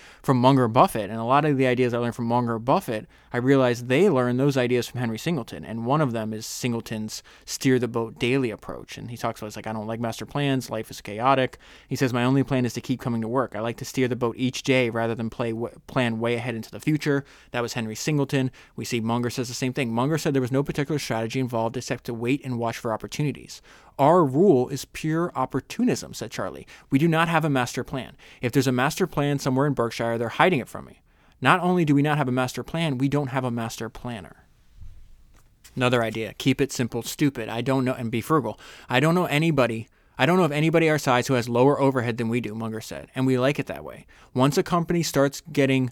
I realized they learned those ideas from Henry Singleton. And one of them is Singleton's steer the boat daily approach. And he talks about, it's like, I don't like master plans. Life is chaotic. He says, my only plan is to keep coming to work. I like to steer the boat each day rather than plan way ahead into the future. That was Henry Singleton. We see Munger says the same thing. Munger said there was no particular strategy involved except to wait and watch for opportunities. Our rule is pure opportunism, said Charlie. We do not have a master plan. If there's a master plan somewhere in Berkshire, they're hiding it from me. Not only do we not have a master plan, we don't have a master planner. Another idea, keep it simple, stupid. And be frugal. I don't know of anybody our size who has lower overhead than we do, Munger said, and we like it that way. Once a company starts getting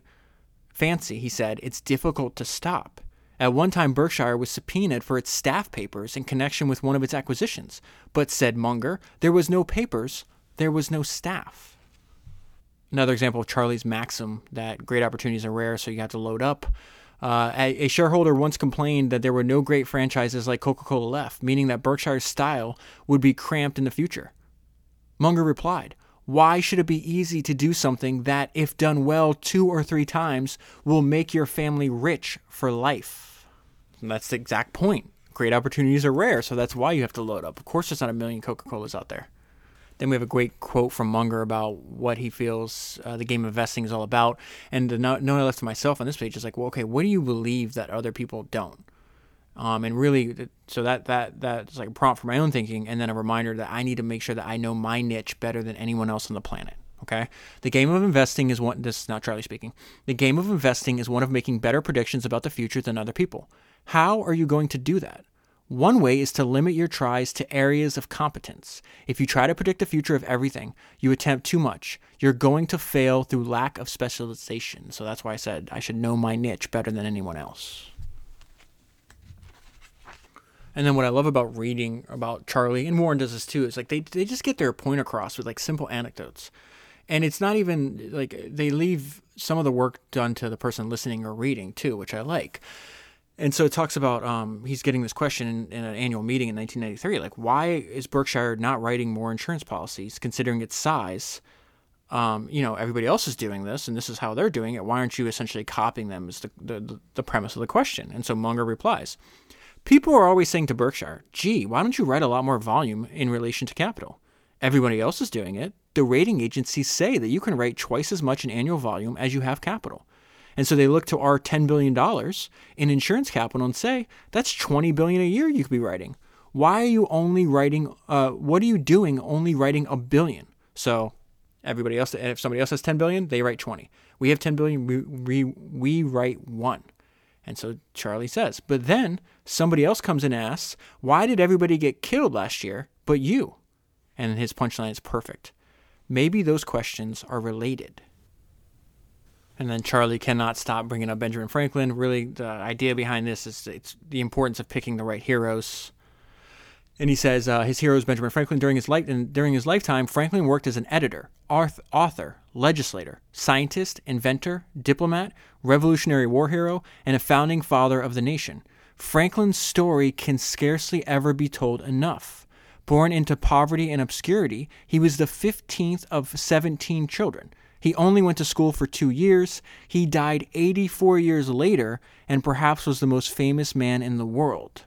fancy, he said, it's difficult to stop. At one time, Berkshire was subpoenaed for its staff papers in connection with one of its acquisitions. But, said Munger, there was no papers, there was no staff. Another example of Charlie's maxim that great opportunities are rare, so you have to load up. A shareholder once complained that there were no great franchises like Coca-Cola left, meaning that Berkshire's style would be cramped in the future. Munger replied, why should it be easy to do something that, if done well 2 or 3 times, will make your family rich for life? And that's the exact point. Great opportunities are rare, so that's why you have to load up. Of course, there's not a million Coca-Colas out there. Then we have a great quote from Munger about what he feels the game of investing is all about. And the note I left to myself on this page is like, well, okay, what do you believe that other people don't? And really, so that's like a prompt for my own thinking, and then a reminder that I need to make sure that I know my niche better than anyone else on the planet. Okay, the game of investing is one. This is not Charlie speaking. The game of investing is one of making better predictions about the future than other people. How are you going to do that? One way is to limit your tries to areas of competence. If you try to predict the future of everything, you attempt too much. You're going to fail through lack of specialization. So that's why I said I should know my niche better than anyone else. And then what I love about reading about Charlie, and Warren does this too, is like they just get their point across with like simple anecdotes. And it's not even like they leave some of the work done to the person listening or reading too, which I like. And so it talks about he's getting this question in an annual meeting in 1993, like, why is Berkshire not writing more insurance policies considering its size? You know, everybody else is doing this and this is how they're doing it. Why aren't you essentially copying them is the premise of the question. And so Munger replies, people are always saying to Berkshire, gee, why don't you write a lot more volume in relation to capital? Everybody else is doing it. The rating agencies say that you can write twice as much in annual volume as you have capital. And so they look to our $10 billion in insurance capital and say, that's $20 billion a year you could be writing. Why are you only writing, what are you doing only writing $1 billion? So everybody else, if somebody else has $10 billion, they write 20. We have $10 billion, we write 1. And so Charlie says, but then somebody else comes and asks, why did everybody get killed last year but you? And his punchline is perfect. Maybe those questions are related. And then Charlie cannot stop bringing up Benjamin Franklin. Really, the idea behind this is it's the importance of picking the right heroes. And he says his hero is Benjamin Franklin. During his lifetime, Franklin worked as an editor, author, legislator, scientist, inventor, diplomat, Revolutionary War hero, and a founding father of the nation. Franklin's story can scarcely ever be told enough. Born into poverty and obscurity, he was the 15th of 17 children. He only went to school for 2 years. He died 84 years later and perhaps was the most famous man in the world.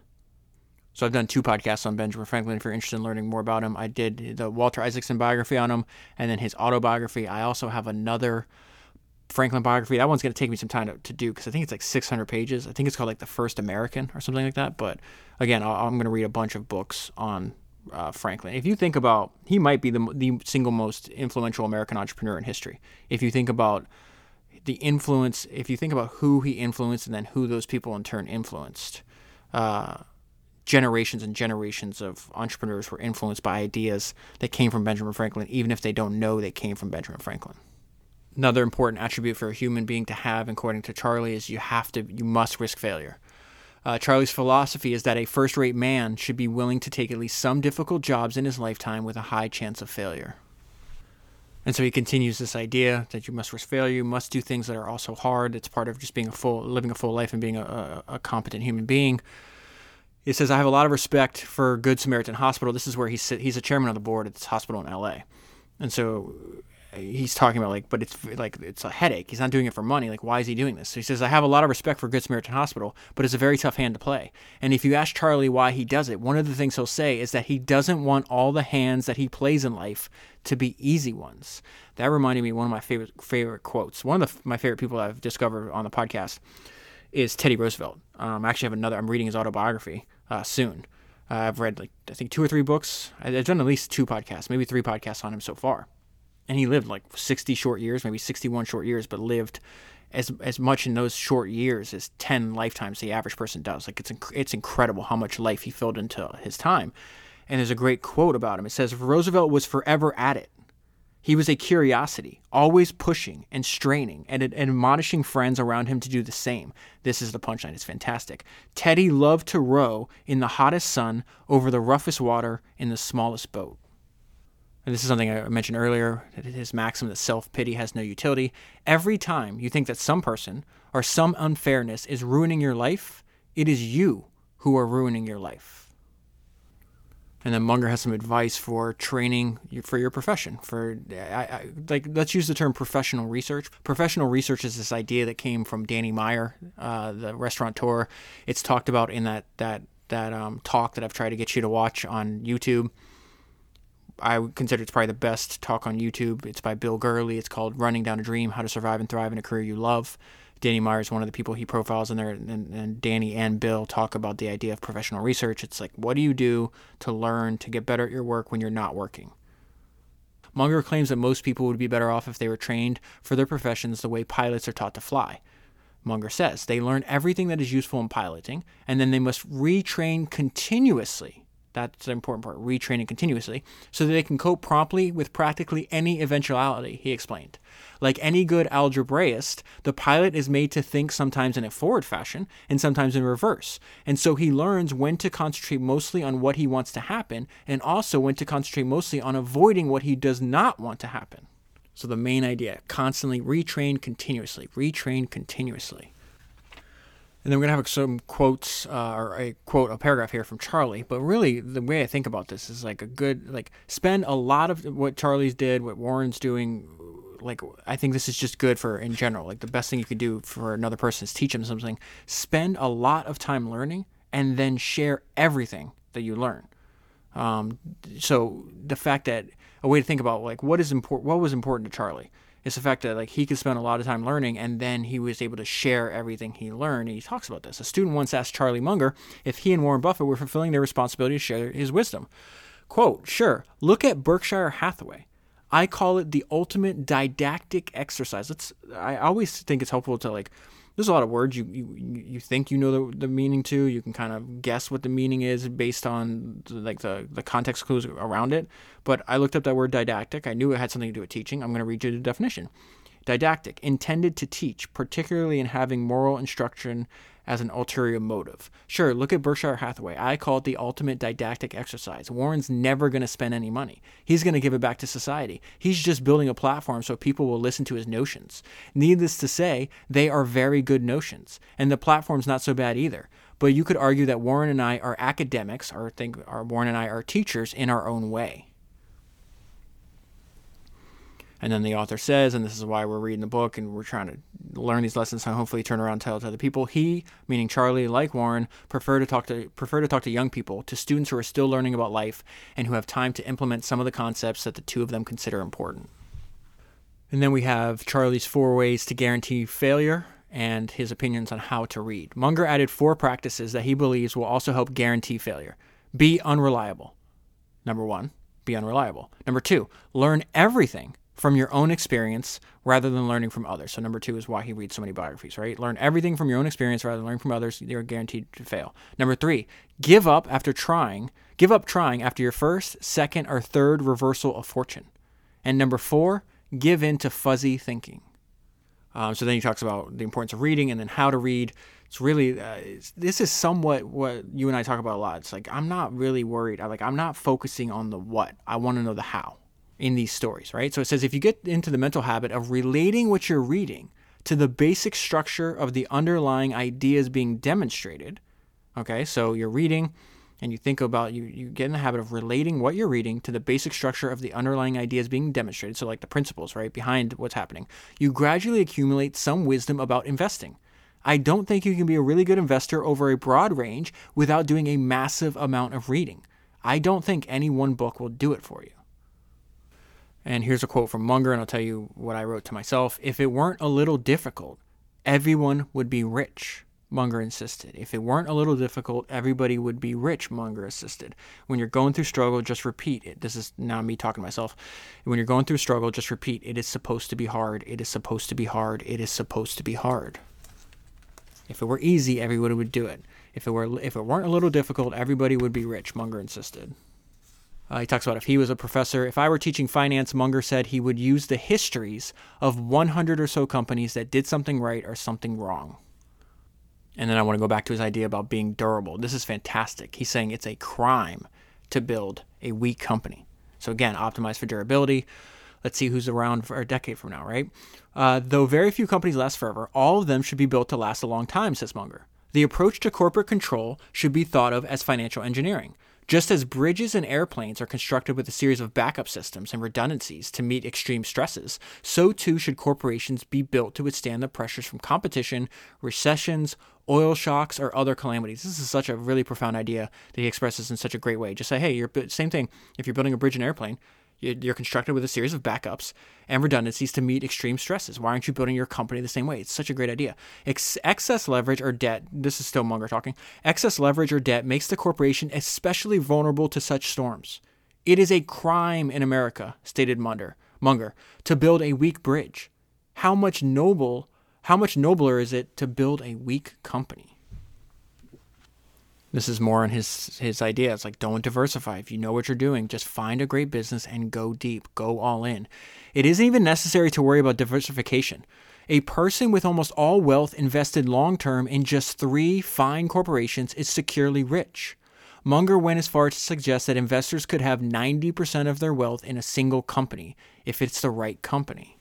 So I've done 2 podcasts on Benjamin Franklin. If you're interested in learning more about him, I did the Walter Isaacson biography on him and then his autobiography. I also have another Franklin biography. That one's going to take me some time to do because I think it's like 600 pages. I think it's called like The First American or something like that. But again, I'm going to read a bunch of books on Franklin. If you think about, he might be the single most influential American entrepreneur in history. If you think about the influence, if you think about who he influenced and then who those people in turn influenced, generations and generations of entrepreneurs were influenced by ideas that came from Benjamin Franklin, even if they don't know they came from Benjamin Franklin. Another important attribute for a human being to have, according to Charlie, is you must risk failure. Charlie's philosophy is that a first-rate man should be willing to take at least some difficult jobs in his lifetime with a high chance of failure. And so he continues this idea that you must risk failure, you must do things that are also hard. It's part of just being living a full life and being a competent human being. It says, I have a lot of respect for Good Samaritan Hospital. This is where he's a chairman of the board at this hospital in LA. And so he's talking about but it's like it's a headache. He's not doing it for money. Why is he doing this? So he says, I have a lot of respect for Good Samaritan Hospital, but it's a very tough hand to play. And if you ask Charlie why he does it, one of the things he'll say is that he doesn't want all the hands that he plays in life to be easy ones. That reminded me of one of my favorite quotes. One of my favorite people I've discovered on the podcast is Teddy Roosevelt. I actually have another. I'm reading his autobiography soon. I've read I think 2 or 3 books. I've done at least 2 podcasts, maybe 3 podcasts on him so far. And he lived 60 short years, maybe 61 short years, but lived as much in those short years as 10 lifetimes the average person does. It's incredible how much life he filled into his time. And there's a great quote about him. It says, Roosevelt was forever at it. He was a curiosity, always pushing and straining and admonishing friends around him to do the same. This is the punchline. It's fantastic. Teddy loved to row in the hottest sun over the roughest water in the smallest boat. And this is something I mentioned earlier, his maxim that self-pity has no utility. Every time you think that some person or some unfairness is ruining your life, it is you who are ruining your life. And then Munger has some advice for training for your profession. Let's use the term professional research. Professional research is this idea that came from Danny Meyer, the restaurateur. It's talked about in that talk that I've tried to get you to watch on YouTube. I would consider it's probably the best talk on YouTube. It's by Bill Gurley. It's called Running Down a Dream, How to Survive and Thrive in a Career You Love. Danny Meyer is one of the people he profiles in there, and Danny and Bill talk about the idea of professional research. It's what do you do to learn to get better at your work when you're not working? Munger claims that most people would be better off if they were trained for their professions the way pilots are taught to fly. Munger says they learn everything that is useful in piloting, and then they must retrain continuously. That's the important part, retraining continuously, so that they can cope promptly with practically any eventuality, he explained. Like any good algebraist, the pilot is made to think sometimes in a forward fashion and sometimes in reverse, and so he learns when to concentrate mostly on what he wants to happen and also when to concentrate mostly on avoiding what he does not want to happen. So the main idea, constantly retrain continuously. And then we're going to have some quotes, or a paragraph here from Charlie. But really, the way I think about this is spend a lot of what Charlie's did, what Warren's doing. I think this is just good for in general. The best thing you could do for another person is teach them something. Spend a lot of time learning and then share everything that you learn. So the fact that a way to think about what was important to Charlie. It's the fact that he could spend a lot of time learning and then he was able to share everything he learned. And he talks about this. A student once asked Charlie Munger if he and Warren Buffett were fulfilling their responsibility to share his wisdom. Quote, sure, look at Berkshire Hathaway. I call it the ultimate didactic exercise. I always think it's helpful to there's a lot of words you think you know the meaning to. You can kind of guess what the meaning is based on the context clues around it. But I looked up that word didactic. I knew it had something to do with teaching. I'm going to read you the definition. Didactic, intended to teach, particularly in having moral instruction as an ulterior motive. Sure, look at Berkshire Hathaway. I call it the ultimate didactic exercise. Warren's never going to spend any money. He's going to give it back to society. He's just building a platform so people will listen to his notions. Needless to say, they are very good notions, and the platform's not so bad either. But you could argue that Warren and I are academics, or Warren and I are teachers in our own way. And then the author says, and this is why we're reading the book and we're trying to learn these lessons and hopefully turn around and tell it to other people. He, meaning Charlie, like Warren, prefer to talk to young people, to students who are still learning about life and who have time to implement some of the concepts that the two of them consider important. And then we have Charlie's 4 ways to guarantee failure and his opinions on how to read. Munger added 4 practices that he believes will also help guarantee failure. Be unreliable. Number 1, be unreliable. Number 2, learn everything from your own experience rather than learning from others. So number 2 is why he reads so many biographies, right? Learn everything from your own experience rather than learning from others. You're guaranteed to fail. Number 3, give up trying after your first, second, or third reversal of fortune. And number 4, give in to fuzzy thinking. So then he talks about the importance of reading and then how to read. It's really, this is somewhat what you and I talk about a lot. It's like, I'm not really worried. I'm not focusing on the what. I want to know the how in these stories, right? So it says, if you get into the mental habit of relating what you're reading to the basic structure of the underlying ideas being demonstrated, okay, so you're reading and you think about, you get in the habit of relating what you're reading to the basic structure of the underlying ideas being demonstrated, so like the principles, right, behind what's happening, you gradually accumulate some wisdom about investing. I don't think you can be a really good investor over a broad range without doing a massive amount of reading. I don't think any one book will do it for you. And here's a quote from Munger, and I'll tell you what I wrote to myself. If it weren't a little difficult, everyone would be rich, Munger insisted. If it weren't a little difficult, everybody would be rich, Munger insisted. When you're going through struggle, just repeat it. This is now me talking to myself. When you're going through struggle, just repeat, it is supposed to be hard. It is supposed to be hard. It is supposed to be hard. If it were easy, everybody would do it. If it weren't a little difficult, everybody would be rich, Munger insisted. He talks about if he was a professor. If I were teaching finance, Munger said, he would use the histories of 100 or so companies that did something right or something wrong. And then I want to go back to his idea about being durable. This is fantastic. He's saying it's a crime to build a weak company. So again, optimize for durability. Let's see who's around for a decade from now, right? Though very few companies last forever, all of them should be built to last a long time, says Munger. The approach to corporate control should be thought of as financial engineering. Just as bridges and airplanes are constructed with a series of backup systems and redundancies to meet extreme stresses, so too should corporations be built to withstand the pressures from competition, recessions, oil shocks, or other calamities. This is such a really profound idea that he expresses in such a great way. Just say, hey, same thing. If you're building a bridge and airplane, you're constructed with a series of backups and redundancies to meet extreme stresses. Why aren't you building your company the same way? It's such a great idea. Excess leverage or debt, this is still Munger talking, excess leverage or debt makes the corporation especially vulnerable to such storms. It is a crime in America, stated Munger, to build a weak bridge. How much nobler is it to build a weak company? This is more on his idea. It's like, don't diversify. If you know what you're doing, just find a great business and go deep, go all in. It isn't even necessary to worry about diversification. A person with almost all wealth invested long-term in just 3 fine corporations is securely rich. Munger went as far to suggest that investors could have 90% of their wealth in a single company, if it's the right company.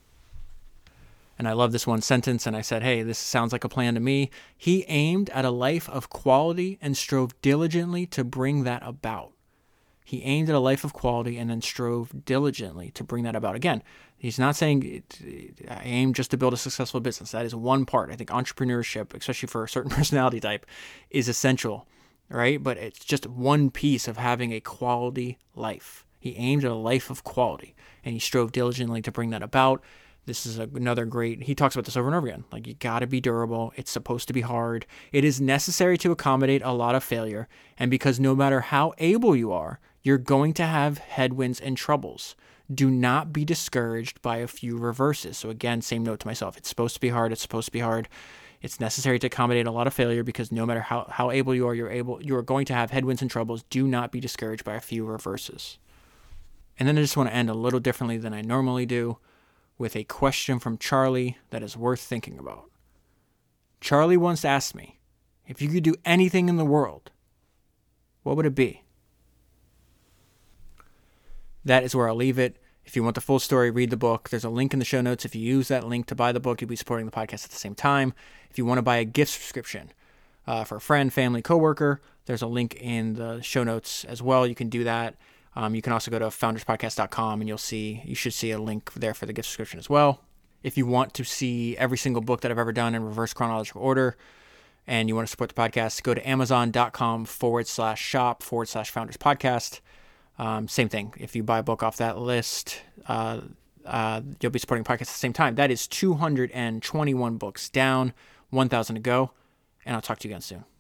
And I love this one sentence, and I said, hey, this sounds like a plan to me. He aimed at a life of quality and strove diligently to bring that about. He aimed at a life of quality and then strove diligently to bring that about. Again, he's not saying I aim just to build a successful business. That is one part. I think entrepreneurship, especially for a certain personality type, is essential, right? But it's just one piece of having a quality life. He aimed at a life of quality, and he strove diligently to bring that about. This is another great, he talks about this over and over again. Like, you got to be durable. It's supposed to be hard. It is necessary to accommodate a lot of failure. And because no matter how able you are, you're going to have headwinds and troubles. Do not be discouraged by a few reverses. So again, same note to myself. It's supposed to be hard. It's supposed to be hard. It's necessary to accommodate a lot of failure because no matter how able you are, you're going to have headwinds and troubles. Do not be discouraged by a few reverses. And then I just want to end a little differently than I normally do. with a question from Charlie that is worth thinking about. Charlie once asked me, if you could do anything in the world, what would it be? That is where I'll leave it. If you want the full story, read the book. There's a link in the show notes. If you use that link to buy the book, you'll be supporting the podcast at the same time. If you want to buy a gift subscription for a friend, family, coworker, there's a link in the show notes as well. You can do that. You can also go to founderspodcast.com and you should see a link there for the gift subscription as well. If you want to see every single book that I've ever done in reverse chronological order and you want to support the podcast, go to amazon.com/shop/founderspodcast. Same thing. If you buy a book off that list, you'll be supporting podcasts at the same time. That is 221 books down, 1,000 to go, and I'll talk to you again soon.